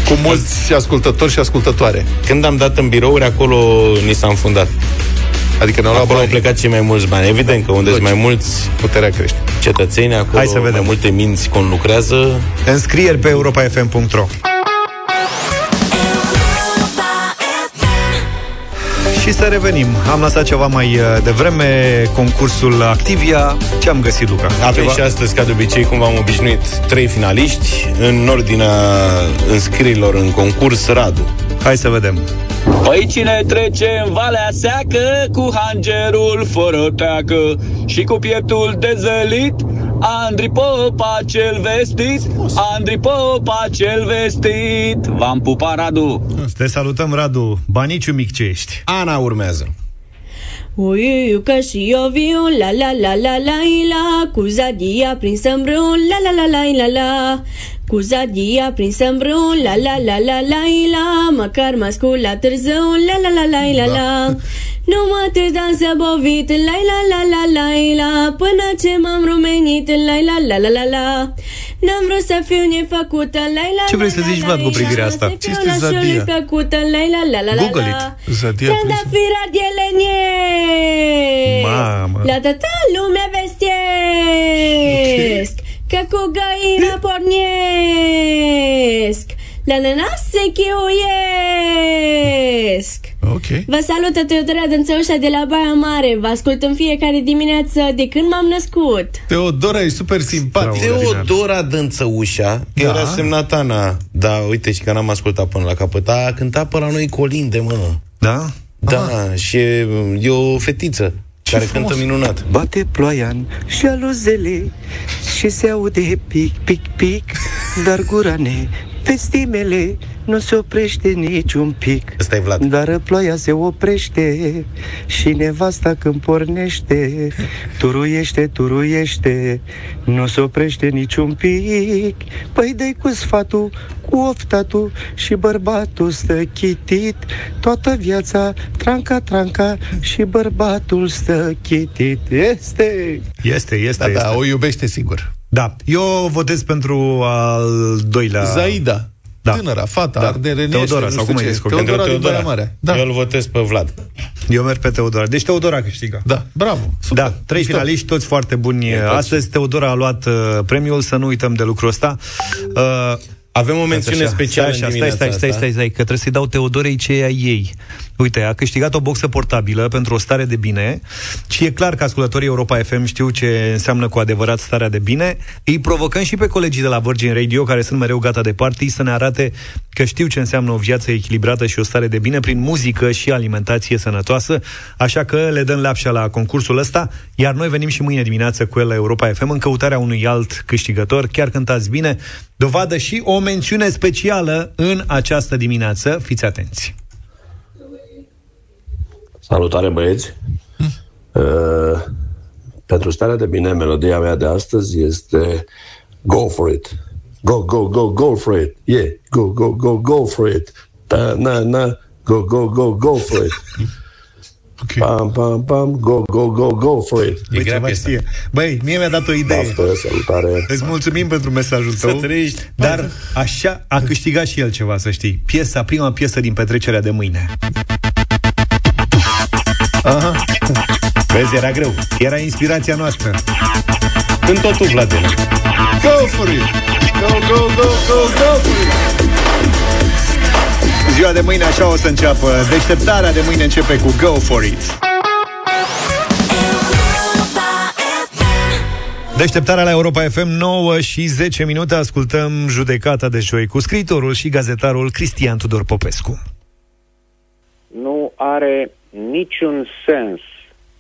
Cu mulți ascultători și ascultătoare. Când am dat în birouri, acolo ni s-a înfundat. Adică ne-au luat bani. Acolo au plecat cei mai mulți bani. Evident că unde sunt mai mulți, puterea crește. Cetățenii acolo, hai să vedem. Mai multe minți conlucrează. Înscrieri pe europa f m punct r o. Și să revenim. Am lăsat ceva mai devreme concursul Activia. Ce am găsit, Luca? Avem ceva? Și astăzi, ca de obicei, cum v-am obișnuit, trei finaliști în ordinea înscrierilor în concurs. Radu, hai să vedem. Păi cine trece în Valea Seacă cu hangerul fără teacă și cu pieptul dezălit, Andri Popa cel vestit, Andri Popa cel vestit. V-am pupat, Radu. Te salutăm, Radu. Baniciu mic ce ești. Ana urmează. Uiuiu că și eu viu, la la la la la la, cu zadia prinsă-n brun, la la la la la la, cu zadia prinsă-n brun, la la la la la la, măcar m-a sculat târziu, la la la la la la. Nu mă trădam să bovit, la la la la la la, până ce m-am rumenit, la la la la la la. N-am vrut să fiu nefăcută, la la. Ce vrei să zici, Vlad, cu privirea asta? Ce este zadia? Google-it. Zadia prinsă. Trandafir ard eleniesc. Mamă. La tata lumea vestiesc. Că cu găina pornesc. La nena se chiuiesc. Okay. Vă salută Teodora Dânțăușa de la Baia Mare. Vă ascult în fiecare dimineață de când m-am născut. Teodora e super simpatic. Teodora Dânțăușa, da. Era semnat Ana. Da, uite și că n-am ascultat până la capăt. A cântat pe la noi colinde, mă. Da? Da, aha. Și e, e o fetiță ce care frumos. Cântă minunat. Bate ploaia-n șaluzele și se aude pic, pic, pic, dar gura ne vestimele nu se oprește niciun pic. Asta-i Vlad. Dar ploaia se oprește și nevasta când pornește turuiește, turuiește, nu se oprește niciun pic. Păi dă-i cu sfatul, cu oftatul și bărbatul stă chitit toată viața, tranca, tranca și bărbatul stă chitit. Este! Este, este, da, este. Da, o iubește sigur. Da, eu votez pentru al doilea. Zaida, da. Tânăra, fata, da. Arderenește, Teodora, sau cum e Teodora, Teodora. Mare. Da. Eu îl votez pe Vlad. Eu merg pe Teodora. Deci Teodora câștigă. Da, bravo. Super. Da, trei Stop. finaliști, toți foarte buni. E astăzi Teodora a luat uh, premiul, să nu uităm de lucrul ăsta. Uh, Avem o mențiune așa, specială așa, în stai, stai, stai, stai, stai, că trebuie să-i dau Teodorei ce e a ei. Uite, a câștigat o boxă portabilă pentru o stare de bine și e clar că ascultătorii Europa F M știu ce înseamnă cu adevărat starea de bine. Îi provocăm și pe colegii de la Virgin Radio, care sunt mereu gata de party, să ne arate că știu ce înseamnă o viață echilibrată și o stare de bine prin muzică și alimentație sănătoasă. Așa că le dăm lapșa la concursul ăsta, iar noi venim și mâine dimineață cu el la Europa F M în căutarea unui alt câștigător. Chiar cântați bine, dovadă și o mențiune specială în această dimineață. Fiți atenți! Salutare, băieți! Mm. Uh, pentru starea de bine, melodia mea de astăzi este Go for it! Go, go, go, go for it! Yeah! Go, go, go, go for it! Da, na, na! Go, go, go, go for it! Okay. Pam, pam, pam! Go, go, go, go for it! E grea piesă. Băi, mie mi-a dat o idee! Baftă, salutare! Îți mulțumim pentru mesajul tău! Să trăiești! Dar așa a câștigat și el ceva, să știi! Piesa, prima piesă din petrecerea de mâine! Aha. Vezi, era greu. Era inspirația noastră. Când totul, Vladele. Go for it! Go, go, go, go, go for it! Ziua de mâine așa o să înceapă. Deșteptarea de mâine începe cu Go for it! Deșteptarea la Europa F M, nouă și zece minute. Ascultăm judecata de joi cu scriitorul și gazetarul Cristian Tudor Popescu. Nu are niciun sens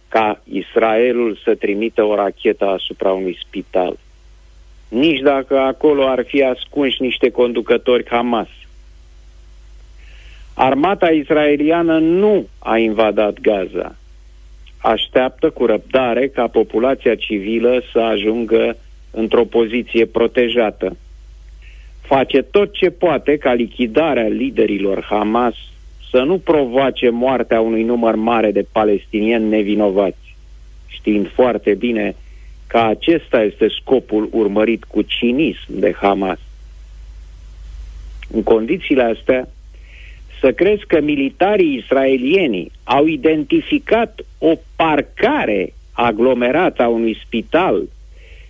ca Israelul să trimită o rachetă asupra unui spital. Nici dacă acolo ar fi ascunși niște conducători Hamas. Armata israeliană nu a invadat Gaza. Așteaptă cu răbdare ca populația civilă să ajungă într-o poziție protejată. Face tot ce poate ca lichidarea liderilor Hamas să nu provoace moartea unui număr mare de palestinieni nevinovați, știind foarte bine că acesta este scopul urmărit cu cinism de Hamas. În condițiile astea, să crezi că militarii israelieni au identificat o parcare aglomerată a unui spital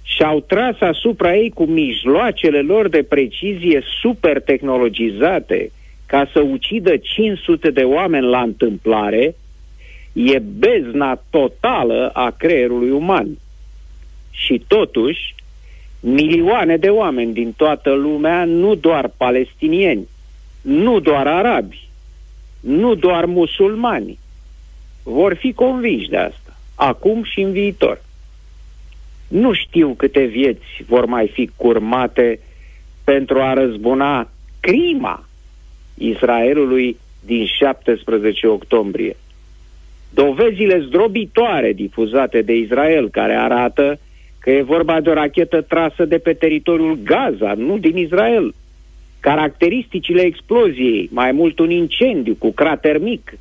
și au tras asupra ei cu mijloacele lor de precizie super tehnologizate, ca să ucidă cinci sute de oameni la întâmplare, e bezna totală a creierului uman. Și totuși, milioane de oameni din toată lumea, nu doar palestinieni, nu doar arabi, nu doar musulmani, vor fi convinși de asta, acum și în viitor. Nu știu câte vieți vor mai fi curmate pentru a răzbuna crima Israelului din șaptesprezece octombrie. Dovezile zdrobitoare difuzate de Israel, care arată că e vorba de o rachetă trasă de pe teritoriul Gaza, nu din Israel. Caracteristicile exploziei, mai mult un incendiu cu crater mic,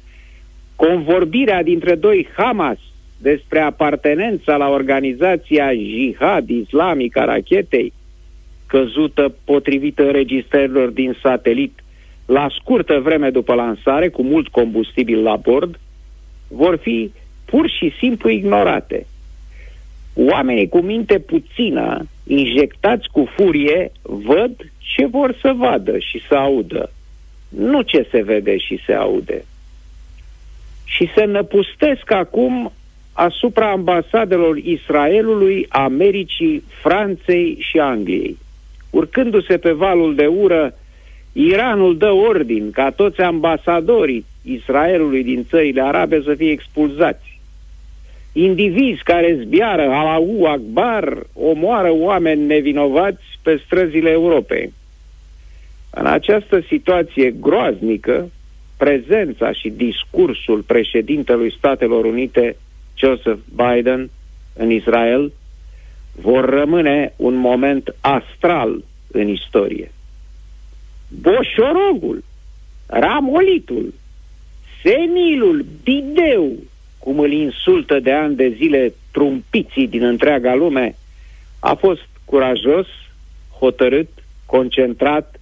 convorbirea dintre doi Hamas despre apartenența la organizația Jihad Islamic a rachetei, căzută potrivit înregistrărilor din satelit la scurtă vreme după lansare, cu mult combustibil la bord, vor fi pur și simplu ignorate. Oamenii cu minte puțină, injectați cu furie, văd ce vor să vadă și să audă, nu ce se vede și se aude. Și se năpustesc acum asupra ambasadelor Israelului, Americii, Franței și Angliei. Urcându-se pe valul de ură, Iranul dă ordin ca toți ambasadorii Israelului din țările arabe să fie expulzați. Indivizi care zbiară Allahu Akbar omoară oameni nevinovați pe străzile Europei. În această situație groaznică, prezența și discursul președintelui Statelor Unite, Joseph Biden, în Israel, vor rămâne un moment astral în istorie. Boșorogul, ramolitul, senilul, bideu, cum îl insultă de ani de zile trumpiții din întreaga lume, a fost curajos, hotărât, concentrat,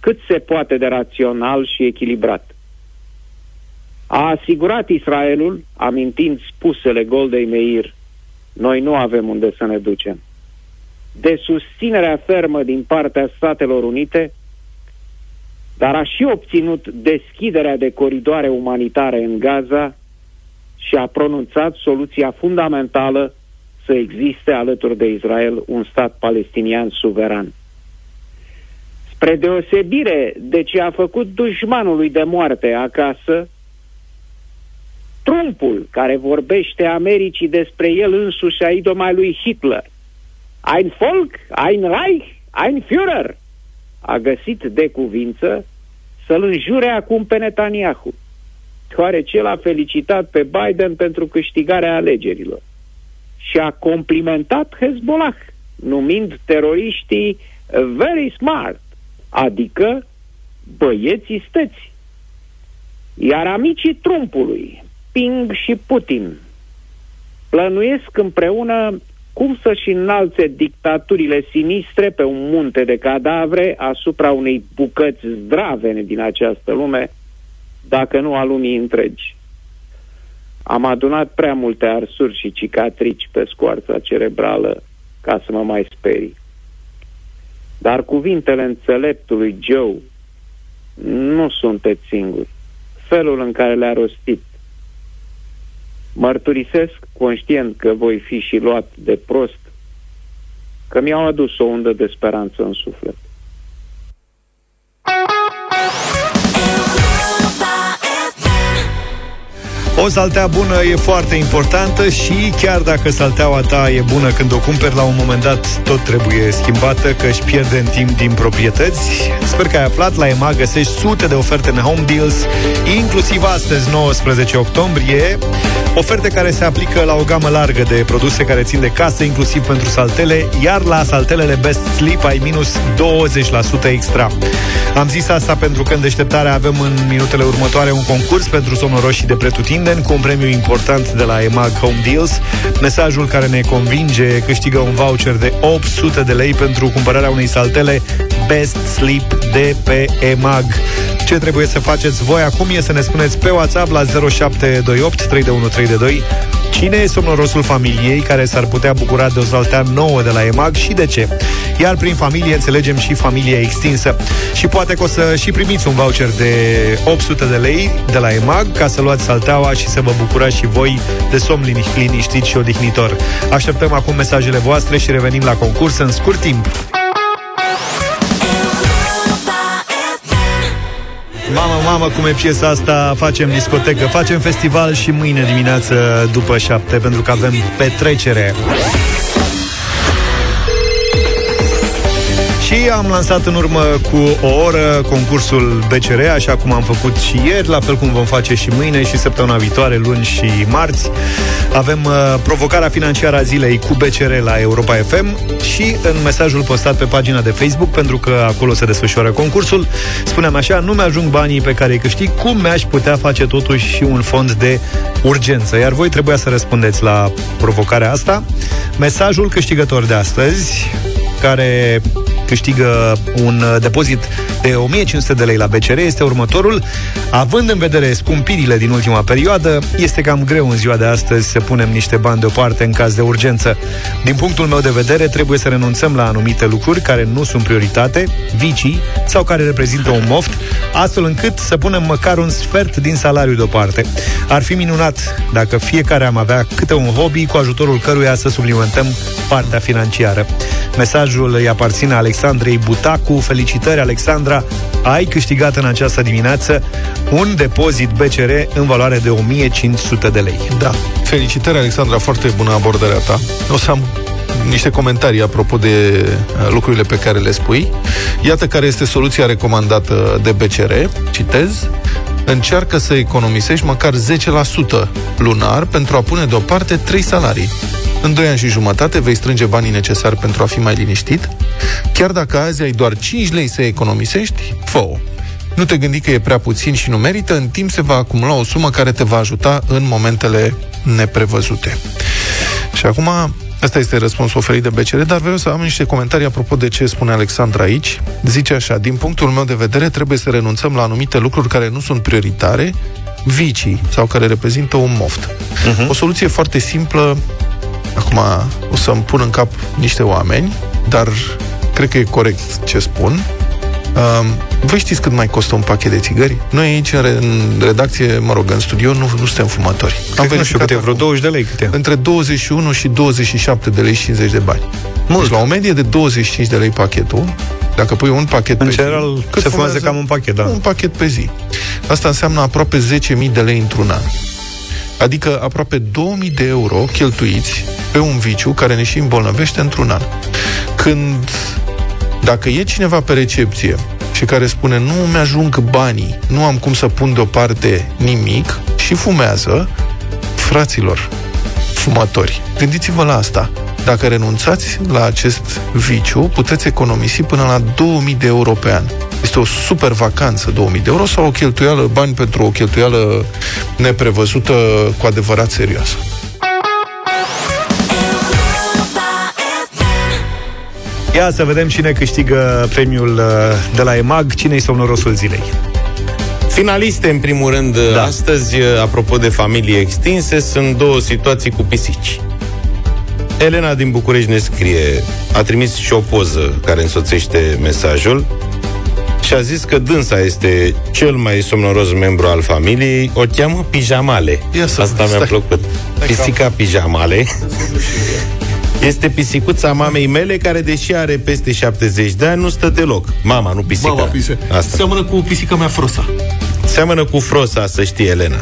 cât se poate de rațional și echilibrat. A asigurat Israelul, amintind spusele Goldei Meir, noi nu avem unde să ne ducem, de susținerea fermă din partea Statelor Unite, dar a și obținut deschiderea de coridoare umanitare în Gaza și a pronunțat soluția fundamentală să existe alături de Israel un stat palestinian suveran. Spre deosebire de ce a făcut dușmanului de moarte acasă, Trumpul, care vorbește Americii despre el însuși a idomai lui Hitler, Ein Volk, Ein Reich, Ein Führer, a găsit de cuvință să-l înjure acum pe Netanyahu, deoarece l-a felicitat pe Biden pentru câștigarea alegerilor și a complimentat Hezbollah, numind teroriștii very smart, adică băieții stăți. Iar amicii Trumpului, Ping și Putin, plănuiesc împreună cum să-și înalțe dictaturile sinistre pe un munte de cadavre asupra unei bucăți zdravene din această lume, dacă nu a lumii întregi. Am adunat prea multe arsuri și cicatrici pe scoarța cerebrală ca să mă mai sperii. Dar cuvintele înțeleptului Joe, nu sunteți singuri, felul în care le-a rostit, mărturisesc, conștient că voi fi și luat de prost, că mi-au adus o undă de speranță în suflet. O saltea bună e foarte importantă și chiar dacă salteaua ta e bună când o cumperi, la un moment dat tot trebuie schimbată, că își pierde în timp din proprietăți. Sper că ai aflat, la EMAG găsești sute de oferte în home deals, inclusiv astăzi, nouăsprezece octombrie, oferte care se aplică la o gamă largă de produse care țin de casă, inclusiv pentru saltele, iar la saltelele Best Sleep ai minus douăzeci la sută extra. Am zis asta pentru că în deșteptare avem în minutele următoare un concurs pentru somnoroșii de pretutindeni, cu un premiu important de la EMAG Home Deals. Mesajul care ne convinge câștigă un voucher de opt sute de lei pentru cumpărarea unei saltele Best Sleep de pe EMAG. Ce trebuie să faceți voi acum e să ne spuneți pe WhatsApp la zero șapte doi opt trei unu trei doi cine e somnorosul familiei care s-ar putea bucura de o saltea nouă de la EMAG și de ce. Iar prin familie înțelegem și familia extinsă. Și poate că o să și primiți un voucher de opt sute de lei de la EMAG ca să luați salteaua și să vă bucurați și voi de somn liniștit și odihnitor. Așteptăm acum mesajele voastre și revenim la concurs în scurt timp. Mamă, mamă, cum e piesa asta, facem discotecă, facem festival și mâine dimineață după șapte, pentru că avem petrecere. Și și am lansat în urmă cu o oră concursul B C R, așa cum am făcut și ieri, la fel cum vom face și mâine și săptămâna viitoare, luni și marți. Avem uh, provocarea financiară a zilei cu B C R la Europa F M și în mesajul postat pe pagina de Facebook, pentru că acolo se desfășoară concursul, spuneam așa: nu mi-ajung banii pe care îi câștig, cum mi-aș putea face totuși un fond de urgență? Iar voi trebuia să răspundeți la provocarea asta. Mesajul câștigător de astăzi, care câștigă un depozit de o mie cinci sute de lei la B C R, este următorul. Având în vedere scumpirile din ultima perioadă, este cam greu în ziua de astăzi să punem niște bani deoparte în caz de urgență. Din punctul meu de vedere, trebuie să renunțăm la anumite lucruri care nu sunt prioritate, vicii sau care reprezintă un moft, astfel încât să punem măcar un sfert din salariu deoparte. Ar fi minunat dacă fiecare am avea câte un hobby cu ajutorul căruia să suplimentăm partea financiară. Mesajul îi aparține Alexandrei Butacu. Felicitări, Alexandra! Ai câștigat în această dimineață un depozit B C R în valoare de o mie cinci sute de lei. Da. Felicitări, Alexandra! Foarte bună abordarea ta. O să am niște comentarii apropo de lucrurile pe care le spui. Iată care este soluția recomandată de B C R. Citez: încearcă să economisești măcar zece la sută lunar pentru a pune deoparte trei salarii. În doi ani și jumătate vei strânge banii necesari pentru a fi mai liniștit. Chiar dacă azi ai doar cinci lei să economisești, fă-o. Nu te gândi că e prea puțin și nu merită, în timp se va acumula o sumă care te va ajuta în momentele neprevăzute. Și acum, asta este răspunsul oferit de B C R, dar vreau să am niște comentarii apropo de ce spune Alexandra aici. Zice așa: din punctul meu de vedere, trebuie să renunțăm la anumite lucruri care nu sunt prioritare, vicii sau care reprezintă un moft. Uh-huh. O soluție foarte simplă. Acum o să-mi pun în cap niște oameni, dar cred că e corect ce spun. Uh, voi știți cât mai costă un pachet de țigări? Noi aici, în, re- în redacție, mă rog, în studio, nu, nu suntem fumători. Am verificat câte, vreo douăzeci de lei câte? Între douăzeci și unu și douăzeci și șapte de lei și cincizeci de bani. Mult. Deci, la o medie de douăzeci și cinci de lei pachetul, dacă pui un pachet în pe general, zi... În se fumează cam un pachet, da. Un pachet pe zi. Asta înseamnă aproape zece mii de lei într-un an. Adică aproape două mii de euro cheltuiți pe un viciu care ne și îmbolnăvește într-un an. Când, dacă e cineva pe recepție și care spune nu mi-ajung banii, nu am cum să pun deoparte nimic și fumează, fraților, fumători, gândiți-vă la asta. Dacă renunțați la acest viciu, puteți economisi până la două mii de euro pe an. Este o super vacanță, două mii de euro, sau o cheltuială, bani pentru o cheltuială neprevăzută cu adevărat serioasă. Ia să vedem cine câștigă premiul de la EMAG, cine-i somnorosul zilei. Finaliste, în primul rând, da. Astăzi, apropo de familii extinse, sunt două situații cu pisici. Elena din București ne scrie, a trimis și o poză care însoțește mesajul și a zis că dânsa este cel mai somnoros membru al familiei, o cheamă Pijamale. Asta stai, mi-a plăcut. Pisica Pijamale este pisicuța mamei mele, care deși are peste șaptezeci de ani, nu stă deloc. Mama, nu pisica. Mama, pise. Asta. Seamănă cu pisica mea Frosa. Seamănă cu Frosa, să știe Elena.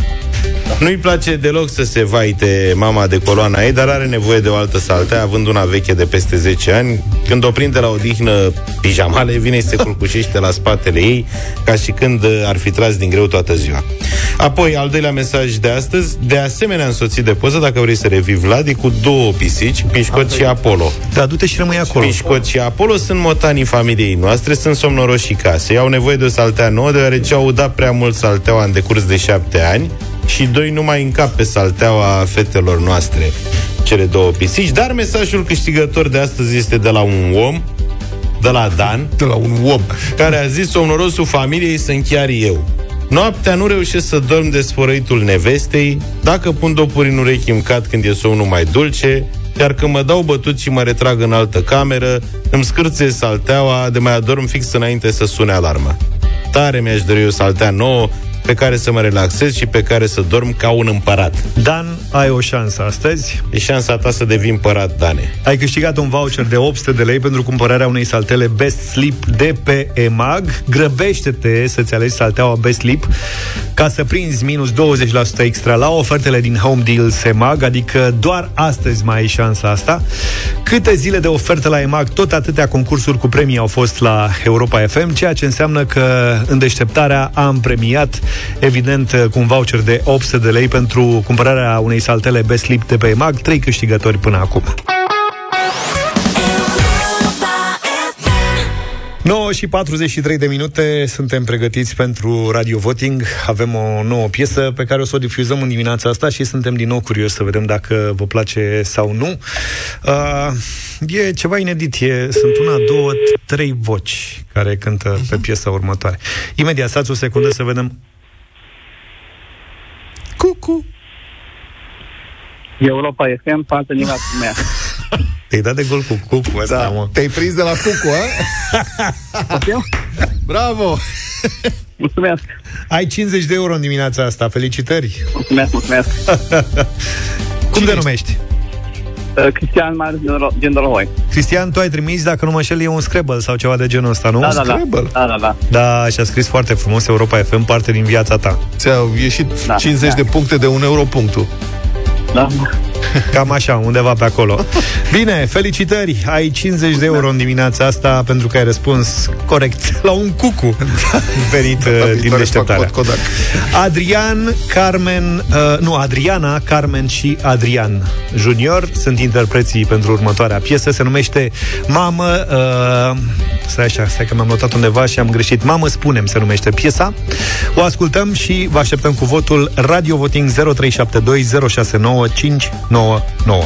Nu-i place deloc să se vaite mama de coloana ei, dar are nevoie de o altă saltea, având una veche de peste zece ani. Când o prinde la odihnă Pijamale, vine și se culcușește la spatele ei, ca și când ar fi tras din greu toată ziua. Apoi, al doilea mesaj de astăzi, de asemenea însoțit de poză, dacă vrei să revii, Vladi, cu două pisici, Pișcot și Apollo. Da, du-te și rămâi acolo. Pișcot și Apollo sunt motanii familiei noastre, sunt somnoroși casei, au nevoie de o saltea nouă, deoarece au udat prea mult salteaua în decurs de șapte ani. Și doi nu mai încap pe salteaua fetelor noastre, cele două pisici. Dar mesajul câștigător de astăzi este de la un om, de la Dan, de la un om, care a zis: somnorosul familiei sunt chiar eu. Noaptea nu reușesc să dorm de sfărăitul nevestei, dacă pun dopuri în urechi îmi cad când e somnul mai dulce, iar când mă dau bătut și mă retrag în altă cameră, îmi scârțe salteaua, de mai adorm fix înainte să sune alarma. Tare mi-aș dori o saltea nouă, pe care să mă relaxez și pe care să dorm ca un împărat. Dan, ai o șansă astăzi. E șansa ta să devii împărat, Dane. Ai câștigat un voucher de opt sute de lei pentru cumpărarea unei saltele Best Sleep de pe EMAG. Grăbește-te să-ți alegi salteaua Best Sleep ca să prinzi minus douăzeci la sută extra la ofertele din Home Deals EMAG, adică doar astăzi mai ai șansa asta. Câte zile de ofertă la EMAG, tot atâtea concursuri cu premii au fost la Europa F M, ceea ce înseamnă că în deșteptarea am premiat, evident, cu un voucher de opt sute de lei pentru cumpărarea unei saltele Best Sleep de pe EMAG, trei câștigători până acum. nouă și patruzeci și trei de minute, suntem pregătiți pentru Radio Voting. Avem o nouă piesă pe care o să o difuzăm în dimineața asta și suntem din nou curioși să vedem dacă vă place sau nu. Uh, e ceva inedit, e, sunt una, două, trei voci care cântă pe piesa următoare. Imediat, stați o secundă să vedem. Cucu! Europa F M, partenera cu mea. Te-ai dat de gol cu cucu ăsta, da, mă. Te-ai prins de la cucu, a? Bravo! Mulțumesc! Ai cincizeci de euro în dimineața asta, felicitări! Mulțumesc, mulțumesc! Cum te numești? Uh, Cristian Margindolohoi. Cristian, tu ai trimis, dacă nu mă înșel, e un Scrabble sau ceva de genul ăsta, nu? Da, da, Scrabble? Da, da, da. Da, și-a scris foarte frumos Europa F M, parte din viața ta. Ți-au ieșit da, cincizeci da. de puncte de un euro punctul. Da. Cam așa, undeva pe acolo. Bine, felicitări, ai cincizeci de euro în dimineața asta pentru că ai răspuns corect la un cucu venit din deșteptarea. Adrian, Carmen uh, Nu, Adriana, Carmen și Adrian Junior sunt interpreții pentru următoarea piesă. Se numește Mamă uh, Stai așa, stai că mi-am notat undeva și am greșit. Mamă, spune-mi se numește piesa. O ascultăm și vă așteptăm cu votul. Radio Voting zero trei șapte doi zero șase nouă cinci nouă nouă.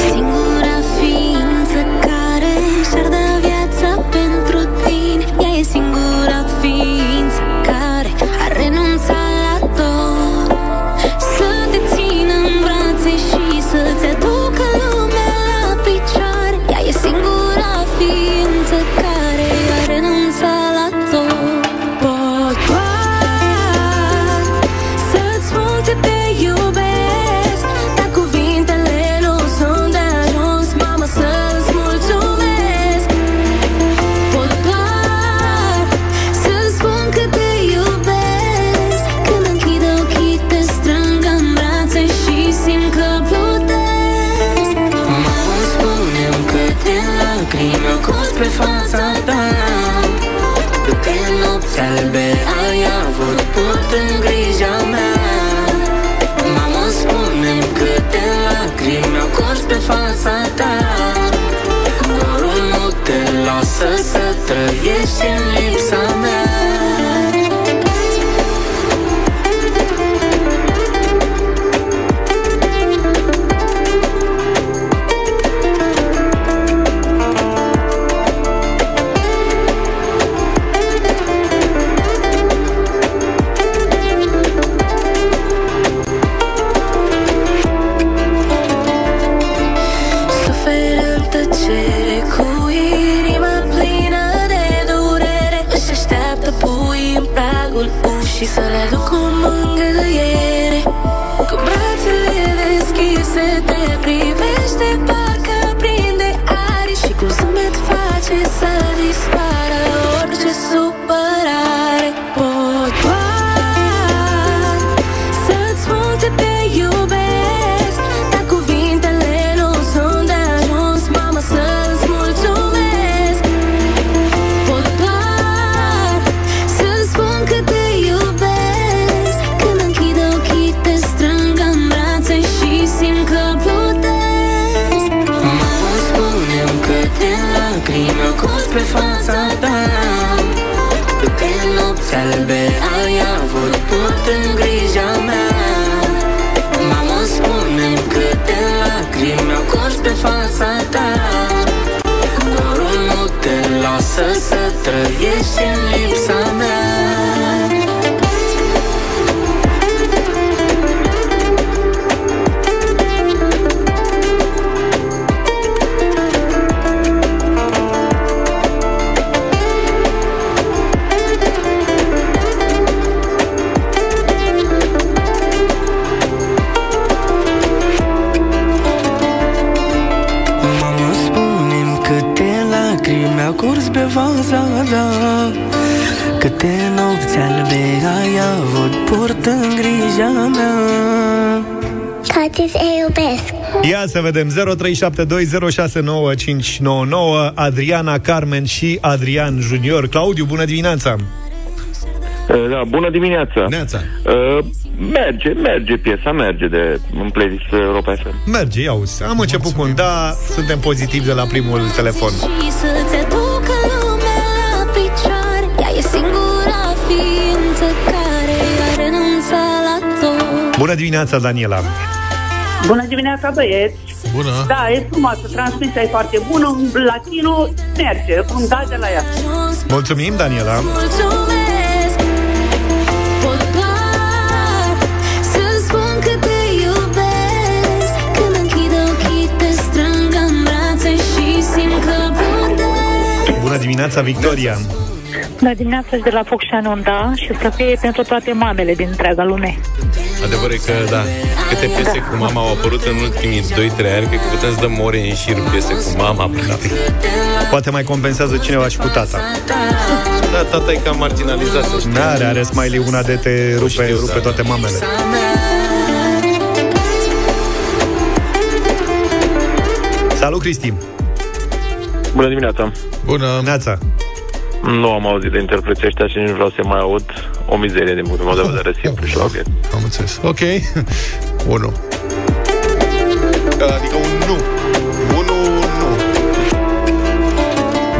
Singura ființă care și-ar da viața pentru tine, ea e singura ființă care a renunțat la tot, să te țină în brațe și să-ți aducă lumea la picioare. Ea e singura ființă care a renunțat la tot. Pe fața ta, tu că nopți albe ai avut put în grija mea. Mamă, spune-mi câte lacrimi au curs pe fața ta. Dorul nu te lasă să trăiești în lipsa mea. Să le duc o mângâiere, cu brațele deschise te privește, parcă prinde ari și cu zâmbet face să dispară orice supărare. Pot doar să-ți spun că te iubesc, dar cuvintele nu sunt de ajuns, mamă, să-ți mulțumesc. Pot doar să-ți spun că te pe fața ta, tu că nopți albe ai avut put în grija mea. Mamă, spune-mi câte lacrimi au curs pe fața ta. Dorul nu te lasă să trăiești în lipsa mea. lacrimi mi-au curs pe fața ta. Câte nopți albe ai avut, port în grija mea. Tati, se iubesc. Ia să vedem, zero trei șapte doi zero șase nouă cinci nouă nouă. Adriana, Carmen și Adrian Junior. Claudiu, bună dimineața. Da, bună dimineața. Neața. Uh, merge, merge piesa, merge de în playlist Europa F M. Merge, ia uzi. Am început cu un da, suntem pozitivi de la primul telefon. Bună dimineața, Daniela. Bună dimineața, băieți. Bună. Da, e frumoasă, transmisia e foarte bună, latinul merge, un da de la ea. Mulțumim, Daniela. Bună dimineața, Victoria. Bună dimineața, și de la Focșani un da, și să fie pentru toate mamele din întreaga lume. Adevărul că, da, câte piese da. cu mama au apărut în ultimii doi trei ani, cred că putem să dăm ore în șir piese cu mama. Poate mai compensează cineva și cu tata. Da, tata e cam marginalizat. N-are, are smiley una de te rupe, știu, rupe da. toate mamele. Salut, Cristi! Bună dimineața! Bună! Neața. Nu am auzit de interpreții ăștia și nici vreau să mai aud. O mizerie din punctul meu de vedere, simplu și la obiect. Am înțeles. Ok. Unu. Adică un nu. Unu, nu.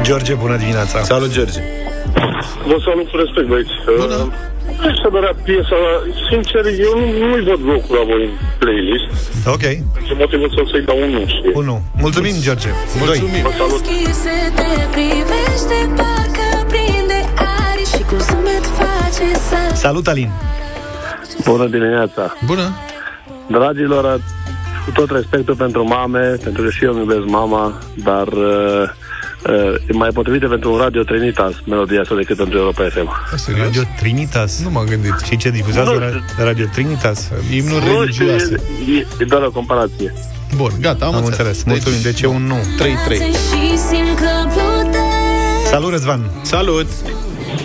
George, bună dimineața. Salut, George. Vă salut cu respect, băieți. Bună. Hai să dărea piesa, sincer, eu nu-i văd locul la voi în playlist. Ok. Pentru motivul să să-i dau un nu. Unu. Mulțumim, George. Mulțumim. Vă salut. Salut, Alin. Bună dimineața. Bună. Dragilor, cu tot respectul pentru mame, pentru că și eu îmi iubesc mama, dar uh, uh, e mai potrivită pentru un Radio Trinitas melodia asta decât pentru Europa F M. Radio Trinitas? Nu m-am gândit. Și ce difuzează nu, ra- Radio Trinitas? Imnul religioase. E, e doar o comparație. Bun, gata, am, am înțeles. Mulțumim, deci e un nu. trei trei. Salut, Răzvan. Salut.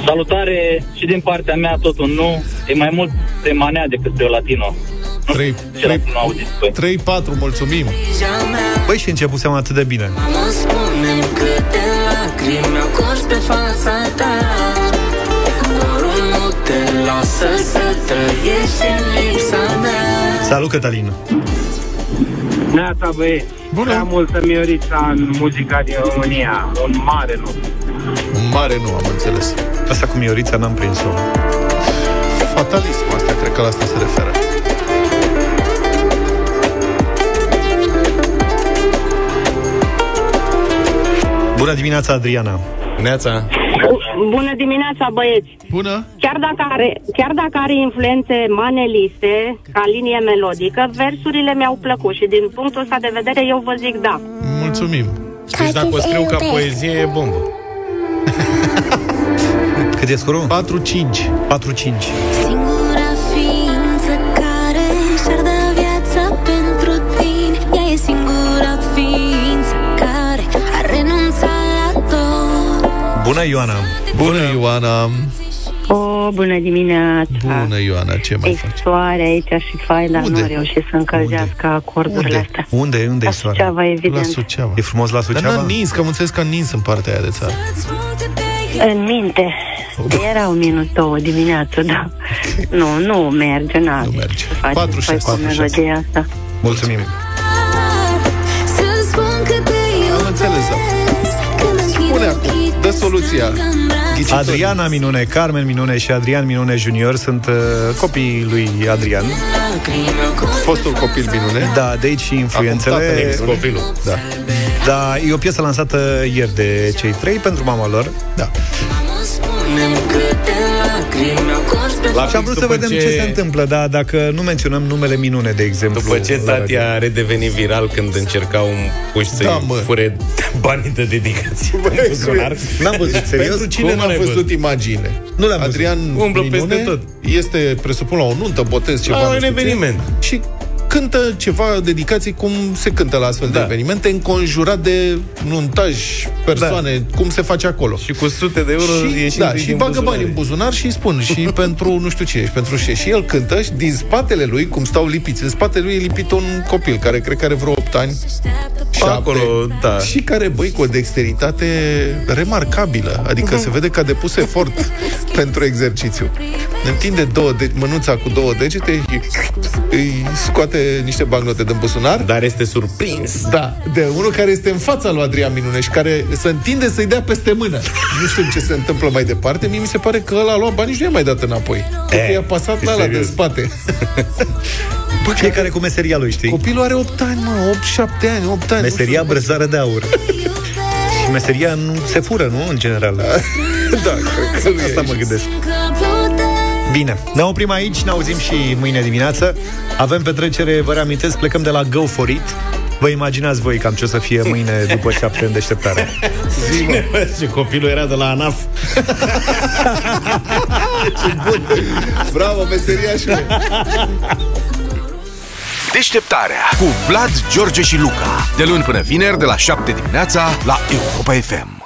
Salutare și din partea mea, tot un nu. E mai mult de manea decât de latino. trei patru, mulțumim. Păi și începusem atât de bine. Salut, Cătălin. Neața, băieți. Bună. Prea multă miorița în muzica din România. Un mare nu. Un mare nu, am înțeles. Asta cu miorița n-am prins-o. Fatalismul asta, cred că la asta se referă. Bună dimineața, Adriana. Neața. Bună dimineața, băieți. Bună. Chiar dacă are, chiar dacă are influențe maneliste ca linie melodică, versurile mi-au plăcut și din punctul ăsta de vedere eu vă zic da. Mulțumim. Deci dacă o scriu ca poezie e bombă. Cât e scorul? patru cinci. Singura ființă care și-ar da viața pentru tine, ea e singura ființă care a renunțat la tot. Bună, Ioana! Bună, Ioana! O, bună dimineața! Bună, Ioana, ce mai faci? E soare aici și faina, nu reușesc să încălzească acordurile Unde? astea. Unde? Unde e soare? La Suceava, evident. La Suceava. E frumos la Suceava? Dar n-a nins, că am înțeles că a nins în partea aia de țară. În minte. Era un minut două dimineață, da. Nu, nu merge, n-a. Nu merge. patru șase. Asta. Mulțumim. Am înțeles, da. Spune acum, dă soluția. Ghicitori. Adriana Minune, Carmen Minune și Adrian Minune Junior sunt uh, copiii lui Adrian. Fostul copil Minune. Da, de aici și influențele. Copilul, da. Da, e o piesă lansată ieri de cei trei pentru mama lor. Da. Și am vrut să vedem ce... ce se întâmplă, dar dacă nu menționăm numele Minune, de exemplu. După ce tati a redevenit viral când încercau un puși să-i da, fure banii de dedicație. Bă, n-am văzut, serios? Pentru cine n-a văzut imagine? Nu l-am văzut. Adrian Umblă Minune peste tot. Este, presupun, la o nuntă, botez, ceva. La un eveniment. Și cântă ceva, dedicații, cum se cântă la astfel da. de evenimente, înconjurat de nuntaj, persoane, da. cum se face acolo. Și cu sute de euro și, ieși da, și bagă bani în buzunar și spun și pentru nu știu ce, și pentru ce. Și el cântă și din spatele lui, cum stau lipiți, în spatele lui e lipit un copil care cred că are vreo opt ani, șapte, acolo, da. și care, băi, cu o dexteritate remarcabilă, adică se vede că a depus efort pentru exercițiu. Întinde două de- mânuța cu două degete și îi scoate niște bagnote din buzunar. Dar este surprins. Da, de unul care este în fața lui Adrian Minune și care se întinde să-i dea peste mână. Nu știu ce se întâmplă mai departe. Mie mi se pare că ăla a luat bani și nu i-a mai dat înapoi. Că i-a pasat la ăla de spate. Bă, fiecare cu meseria lui, știi? Copilul are opt ani, mă, opt șapte ani, opt ani. Meseria brăzară de aur. Și meseria nu se fură, nu? În general. Da, cred că asta mă gândesc. Bine, ne oprim aici, ne auzim și mâine dimineață. Avem petrecere, vă reamintesc, plecăm de la Go For It. Vă imaginați voi cam ce o să fie mâine după ce aptem deșteptarea. Cine vezi, copilul era de la ANAF. Ce bun! Bravo, meseriașule! Deșteptarea cu Vlad, George și Luca. De luni până vineri, de la șapte dimineața, la Europa F M.